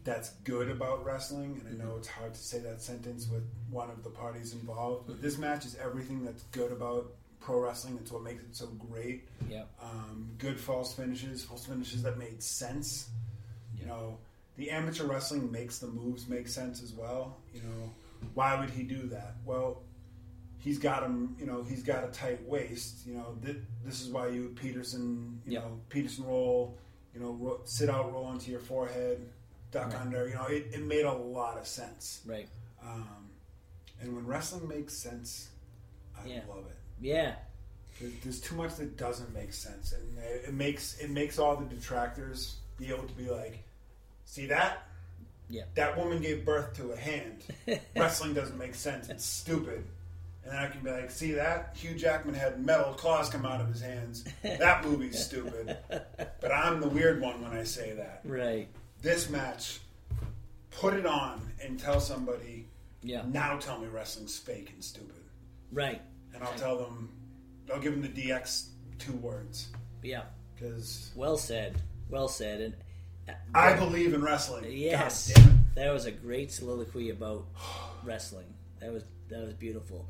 that's good about wrestling, and I know it's hard to say that sentence with one of the parties involved, but this match is everything that's good about pro wrestling. It's what makes it so great. Yeah. Good false finishes that made sense. Yep. You know, the amateur wrestling makes the moves make sense as well. You know, why would he do that? Well, he's got him. You know, he's got a tight waist. You know, this is why you Peterson. You know, Peterson roll. You know, sit out, roll onto your forehead, duck under. You know, it made a lot of sense. Right. And when wrestling makes sense, I love it. Yeah. There's too much that doesn't make sense, and it makes all the detractors be able to be like, see that? Yeah. That woman gave birth to a hand. Wrestling doesn't make sense. It's stupid. And then I can be like, see that? Hugh Jackman had metal claws come out of his hands. That movie's stupid. But I'm the weird one when I say that. Right. This match, put it on and tell somebody, yeah, now tell me wrestling's fake and stupid. Right. And I'll tell them, I'll give them the DX 2 words. Yeah. Because well said. Well said. And I believe in wrestling. Yes. God damn it. That was a great soliloquy about wrestling. That was beautiful.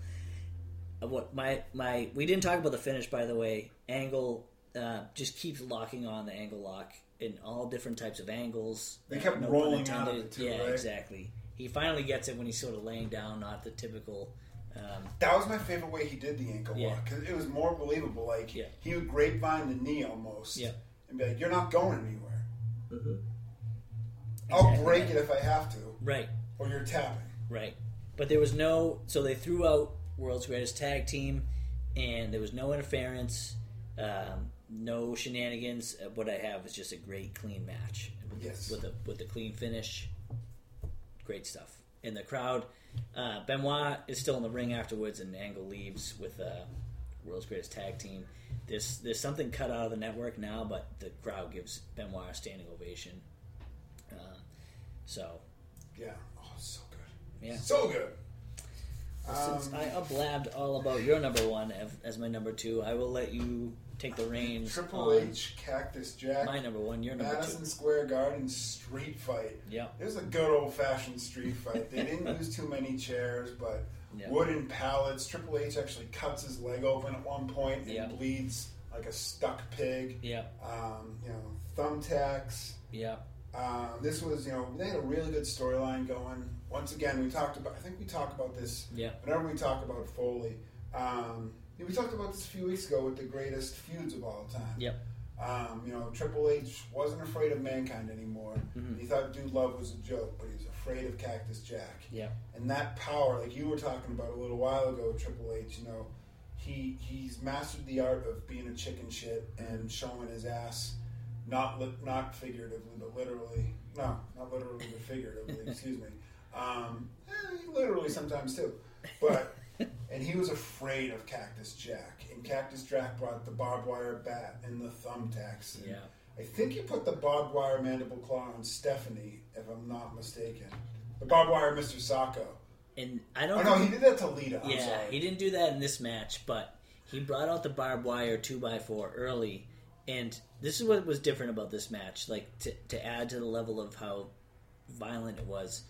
What my we didn't talk about the finish, by the way. Angle just keeps locking on the angle lock in all different types of angles. They kept rolling out of it too, yeah, right? Exactly. He finally gets it when he's sort of laying down, not the typical. That was my favorite way he did the ankle lock, because it was more believable. Like he would grapevine the knee almost, and be like, "You're not going anywhere. Mm-hmm. I'll break it if I have to, right? Or you're tapping, right?" But there was no. So they threw out World's Greatest Tag Team, and there was no interference, no shenanigans. What I have is just a great clean match with a clean finish. Great stuff. And the crowd, Benoit is still in the ring afterwards, and Angle leaves with World's Greatest Tag Team. There's something cut out of the network now, but the crowd gives Benoit a standing ovation. Yeah. Oh, so good. Yeah. So good. Well, since I blabbed all about your number one as my number two, I will let you take the reins. Triple H, Cactus Jack. My number one, your number two. Madison Square Garden street fight. Yeah. It was a good old-fashioned street fight. They didn't use too many chairs, but wooden pallets. Triple H actually cuts his leg open at one point and bleeds like a stuck pig. Yeah. Thumbtacks. Yeah. This was, they had a really good storyline going. Once again, we talked about this whenever we talk about Foley. We talked about this a few weeks ago with the greatest feuds of all time. Yep. Triple H wasn't afraid of Mankind anymore. Mm-hmm. He thought Dude Love was a joke, but he was afraid of Cactus Jack. Yeah. And that power, like you were talking about a little while ago, Triple H, he's mastered the art of being a chicken shit and showing his ass, not figuratively, but literally. No, not literally, but figuratively, excuse me. Literally sometimes too. But... And he was afraid of Cactus Jack. And Cactus Jack brought the barbed wire bat and the thumbtacks. And I think he put the barbed wire mandible claw on Stephanie, if I'm not mistaken. The barbed wire Mr. Sacco. And I don't know. Oh, no, he did that to Lita. Yeah, I'm sorry. He didn't do that in this match, but he brought out the barbed wire 2x4 early. And this is what was different about this match, like to add to the level of how violent it was.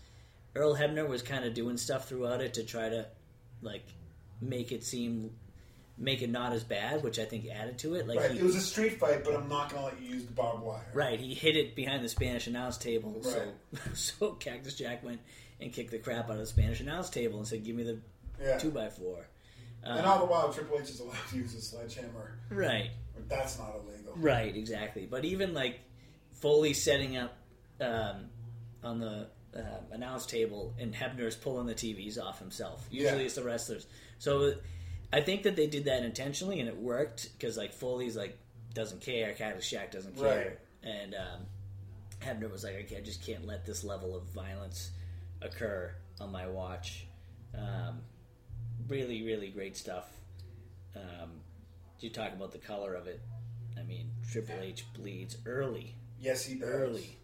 Earl Hebner was kind of doing stuff throughout it to try to, like, make it not as bad, which I think added to it. Like, right. It was a street fight, but I'm not going to let you use the barbed wire. Right, he hit it behind the Spanish announce table, right. So Cactus Jack went and kicked the crap out of the Spanish announce table and said, give me the 2x4. And all the while, Triple H is allowed to use a sledgehammer. Right. But that's not illegal. Right, exactly. But even, like, Foley setting up on the... announce table, and Hebner's pulling the TVs off himself. Usually it's the wrestlers. So I think that they did that intentionally, and it worked, because like Foley's like doesn't care, Cactus Jack doesn't care, and Hebner was like, I just can't let this level of violence occur on my watch. Really, really great stuff. You talk about the color of it. I mean, Triple H bleeds early. Yes, he does. Early.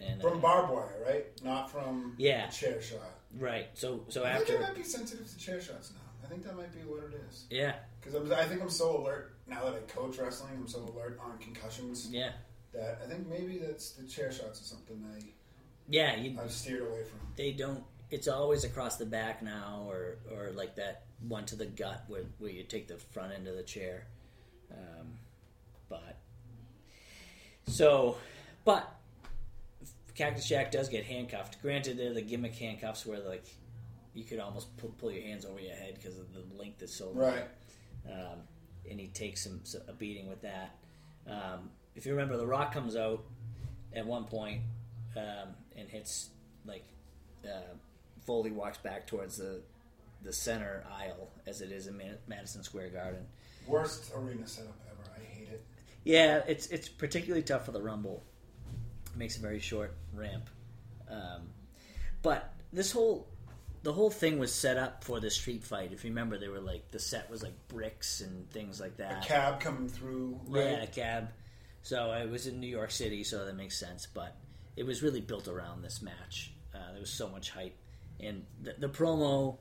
And, from barbed wire, right? Not from a chair shot. Right. So I think I might be sensitive to chair shots now. I think that might be what it is. Yeah. Because I think I'm so alert, now that I coach wrestling, I'm so alert on concussions. Yeah. That I think maybe that's the chair shots or something I've steered away from. They don't... It's always across the back now or like that one to the gut where you take the front end of the chair. But Cactus Jack does get handcuffed. Granted, they're the gimmick handcuffs where, like, you could almost pull your hands over your head because of the length that's so long. Right. And he takes a beating with that. If you remember, The Rock comes out at one point and hits, like, Foley walks back towards the the center aisle as it is in Madison Square Garden. Worst arena setup ever. I hate it. Yeah, it's particularly tough for the Rumble. It makes a very short ramp. But this the whole thing was set up for the street fight. If you remember, they were like, the set was like bricks and things like that. A cab coming through, right? Yeah, a cab. So it was in New York City, so that makes sense. But it was really built around this match. There was so much hype. And the promo,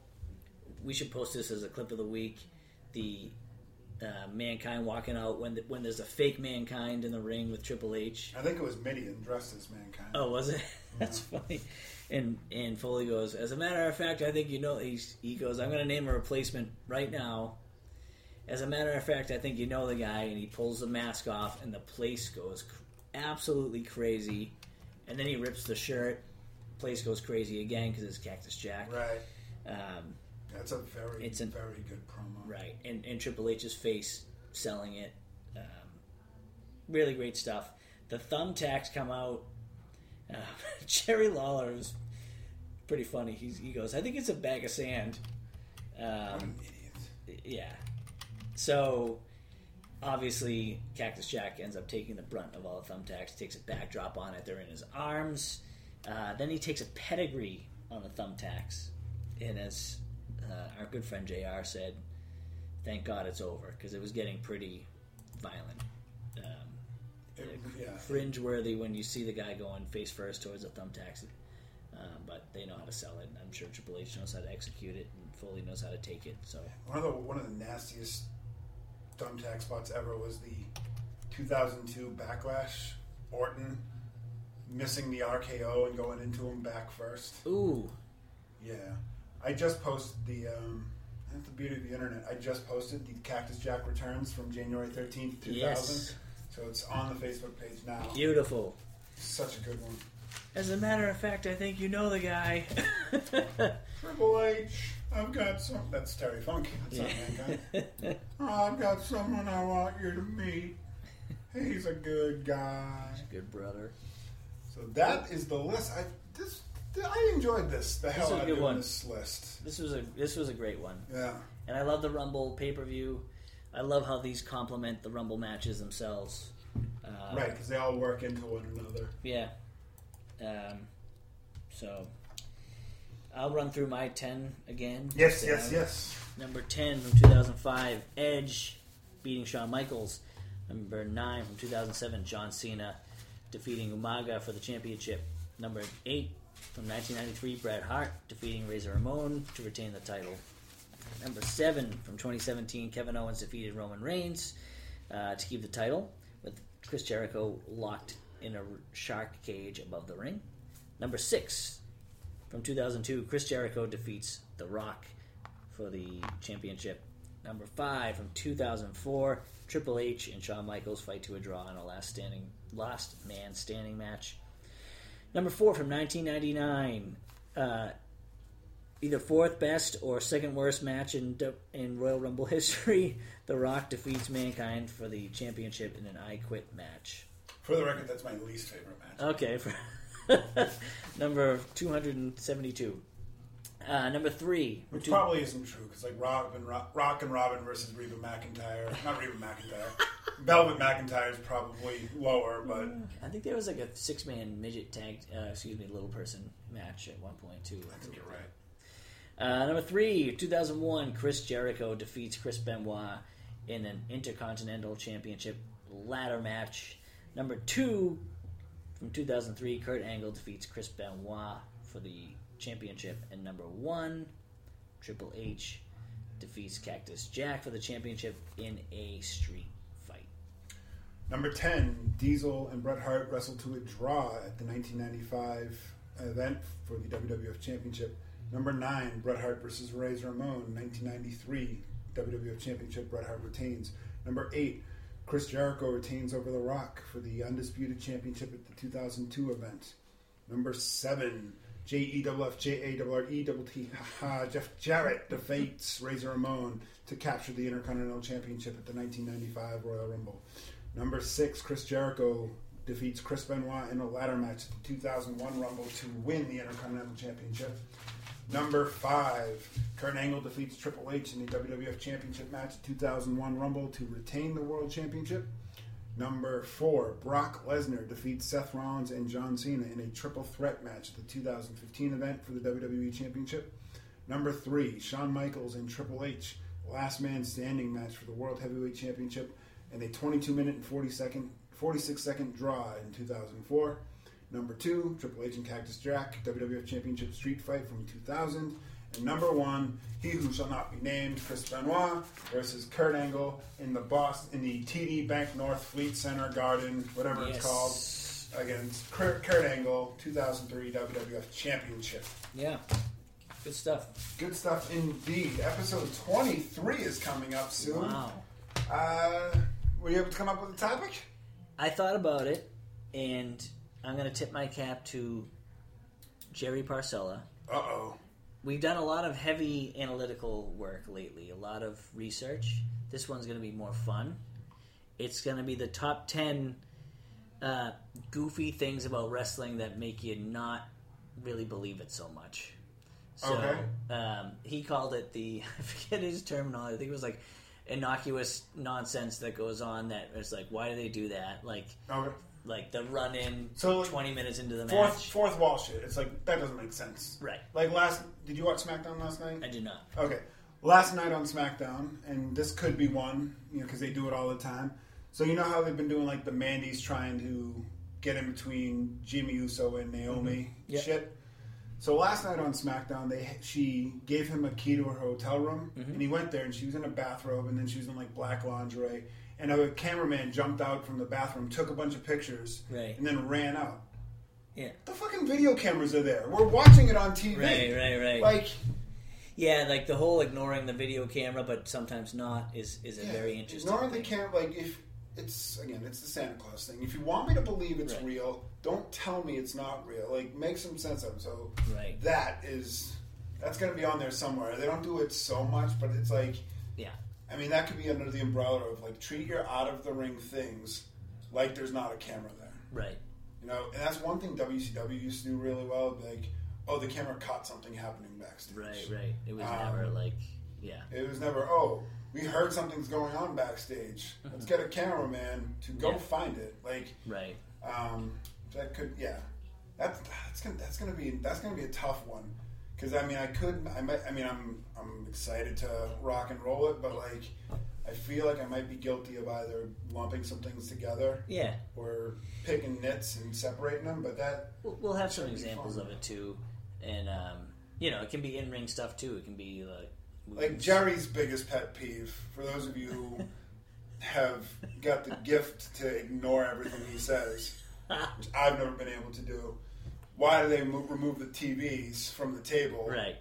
we should post this as a clip of the week. The Mankind walking out when there's a fake Mankind in the ring with Triple H. I think it was Midian dressed as Mankind. Oh, was it? Yeah. That's funny. And Foley goes, as a matter of fact, I think you know, he goes, I'm going to name a replacement right now. As a matter of fact, I think you know the guy. And he pulls the mask off, and the place goes absolutely crazy. And then he rips the shirt. Place goes crazy again because it's Cactus Jack. Right. That's a very good promo. Right. And Triple H's face selling it. Really great stuff. The thumbtacks come out. Jerry Lawler was pretty funny. He goes, I think it's a bag of sand. What an idiot. Yeah. So, obviously, Cactus Jack ends up taking the brunt of all the thumbtacks, takes a backdrop on it. They're in his arms. Then he takes a pedigree on the thumbtacks. And as our good friend JR said, thank God it's over, because it was getting pretty violent. Cringe-worthy when you see the guy going face first towards the thumbtacks. But they know how to sell it. And I'm sure Triple H knows how to execute it, and Foley knows how to take it. So one of the nastiest thumbtack spots ever was the 2002 Backlash, Orton missing the RKO and going into him back first. Ooh. Yeah. I just posted that's the beauty of the internet. I just posted the Cactus Jack returns from January 13th, 2000. Yes. So it's on the Facebook page now. Beautiful. Such a good one. As a matter of fact, I think you know the guy. Triple H, I've got some... That's Terry Funk. That's not Mankind. I've got someone I want you to meet. He's a good guy. He's a good brother. So that is the list. I enjoyed this. The hell out of this list. This was a great one. Yeah. And I love the Rumble pay-per-view. I love how these complement the Rumble matches themselves. Right, because they all work into one another. Yeah. So I'll run through my 10 again. Yes. Number 10 from 2005, Edge beating Shawn Michaels. Number 9 from 2007, John Cena defeating Umaga for the championship. Number 8 from 1993, Bret Hart defeating Razor Ramon to retain the title. Number 7 from 2017, Kevin Owens defeated Roman Reigns to keep the title, with Chris Jericho locked in a shark cage above the ring. Number 6 from 2002, Chris Jericho defeats The Rock for the championship. Number 5 from 2004, Triple H and Shawn Michaels fight to a draw in a last man standing match. Number 4 from 1999, either fourth best or second worst match in Royal Rumble history, The Rock defeats Mankind for the championship in an I Quit match. For the record, that's my least favorite match. Okay. Number 272. Number 3. Which probably isn't true, because like Rock and Robin versus Reba McEntire. Not Reba McEntire. Velvet McIntyre is probably lower, but... I think there was like a six-man midget tag, little person match at one point, too. I think you're right. Number 3, 2001, Chris Jericho defeats Chris Benoit in an Intercontinental Championship ladder match. Number 2, from 2003, Kurt Angle defeats Chris Benoit for the championship. And number 1, Triple H defeats Cactus Jack for the championship in a street fight. Number 10, Diesel and Bret Hart wrestle to a draw at the 1995 event for the WWF Championship. Number 9, Bret Hart versus Razor Ramon, 1993 WWF Championship. Bret Hart retains. Number 8, Chris Jericho retains over The Rock for the Undisputed Championship at the 2002 event. Number 7, Jeff Jarrett defeats Razor Ramon to capture the Intercontinental Championship at the 1995 Royal Rumble. Number 6, Chris Jericho defeats Chris Benoit in a ladder match at the 2001 Rumble to win the Intercontinental Championship. Number 5, Kurt Angle defeats Triple H in the WWF Championship match at 2001 Rumble to retain the World Championship. Number 4, Brock Lesnar defeats Seth Rollins and John Cena in a triple threat match at the 2015 event for the WWE Championship. Number 3, Shawn Michaels and Triple H last man standing match for the World Heavyweight Championship and a 22-minute and 46-second draw in 2004. Number 2, Triple H and Cactus Jack, WWF Championship Street Fight from 2000. And number 1, he who shall not be named, Chris Benoit versus Kurt Angle in the TD Bank North Fleet Center Garden, whatever it's called, against Kurt Angle, 2003 WWF Championship. Yeah. Good stuff. Good stuff indeed. Episode 23 is coming up soon. Wow. Were you able to come up with a topic? I thought about it, and I'm going to tip my cap to Jerry Parcella. Uh-oh. We've done a lot of heavy analytical work lately, a lot of research. This one's going to be more fun. It's going to be the top 10 goofy things about wrestling that make you not really believe it so much. So, okay. He called it I forget his terminology, I think it was like innocuous nonsense that goes on that is like, why do they do that? Like the run-in, so like 20 minutes into the match. Fourth wall shit. It's like, that doesn't make sense. Right. Like did you watch SmackDown last night? I did not. Okay. Last night on SmackDown, and this could be one, you know, because they do it all the time. So you know how they've been doing like the Mandy's trying to get in between Jimmy Uso and Naomi shit? So last night on SmackDown, she gave him a key to her hotel room, and he went there, and she was in a bathrobe, and then she was in like black lingerie, and a cameraman jumped out from the bathroom, took a bunch of pictures, and then ran out. Yeah, the fucking video cameras are there. We're watching it on TV. Right. Like the whole ignoring the video camera, but sometimes not is a very interesting. Ignoring the camera, like if it's the Santa Claus thing. If you want me to believe it's real. Don't tell me it's not real. Like, make some sense of it. So that's going to be on there somewhere. They don't do it so much, but it's like, I mean, that could be under the umbrella of like treat your out of the ring things like there's not a camera there, right? You know, and that's one thing WCW used to do really well. Like, oh, the camera caught something happening backstage. Right. It was never like, it was never. Oh, we heard something's going on backstage. Let's get a cameraman to go find it. Like, right. That could, that's gonna be a tough one, because I'm excited to rock and roll it, but like I feel like I might be guilty of either lumping some things together, or picking nits and separating them. But that we'll have some examples of it too, and it can be in ring stuff too. It can be like Jerry's biggest pet peeve for those of you who have got the gift to ignore everything he says. Which I've never been able to do. Why do they remove the TVs from the table? Right.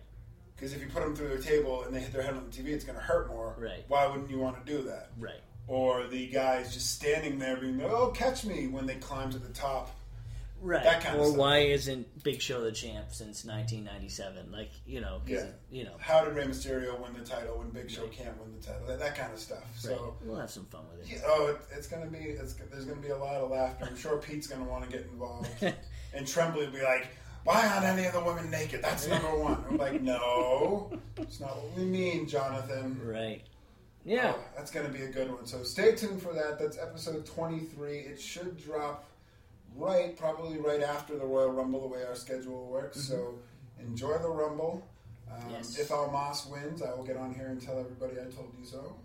Because if you put them through their table and they hit their head on the TV, it's going to hurt more. Right. Why wouldn't you want to do that? Right. Or the guys just standing there being like, oh, catch me, when they climb to the top. Right. That kind of stuff. Or why isn't Big Show the champ since 1997? Like, how did Rey Mysterio win the title when Big Show can't win the title? That kind of stuff. Right. So we'll have some fun with it. Yeah, there's gonna be a lot of laughter. I'm sure Pete's gonna want to get involved, and Tremblay will be like, "Why aren't any of the women naked? That's number 1." I'm like, "No, it's not what we mean, Jonathan." Right. Yeah. That's gonna be a good one. So stay tuned for that. That's episode 23. It should drop. Probably right after the Royal Rumble, the way our schedule works. So enjoy the Rumble. If Almas wins, I will get on here and tell everybody I told you so.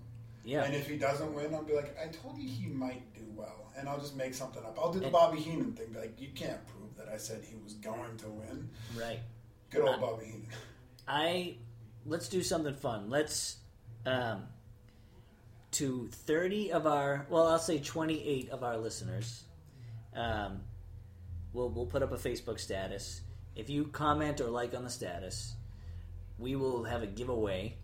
Yeah. And if he doesn't win, I'll be like, I told you he might do well. And I'll just make something up. I'll do the Bobby Heenan thing. Be like, you can't prove that I said he was going to win. Right. Good old Bobby Heenan. Let's do something fun. Let's... to 30 of our... Well, I'll say 28 of our listeners... we'll put up a Facebook status. If you comment or like on the status, we will have a giveaway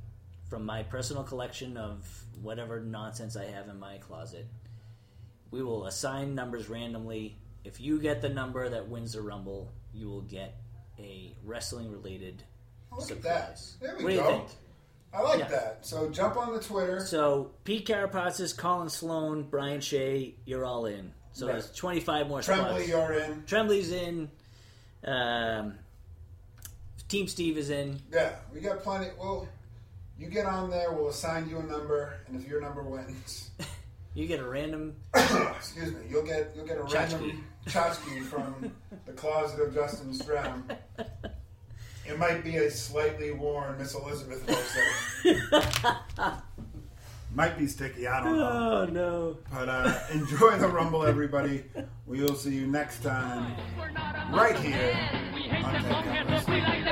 from my personal collection of whatever nonsense I have in my closet. We will assign numbers randomly. If you get the number that wins the Rumble, you will get a wrestling related surprise. There we go. What do you think? I like that. So jump on the Twitter. So Pete Karapatzis, Colin Sloan, Brian Shea, you're all in. So there's 25 more spots. Tremblay, you're in. Tremblay's in. Team Steve is in. Yeah, we got plenty. Well, you get on there, we'll assign you a number, and if your number wins, you get a random. Excuse me. You'll get a random tchotchke from the closet of Justin's throne. It might be a slightly worn Miss Elizabeth Olsen. Might be sticky, I don't know. Oh, no. But enjoy the Rumble, everybody. We will see you next time right here on 10 Count Wrestling.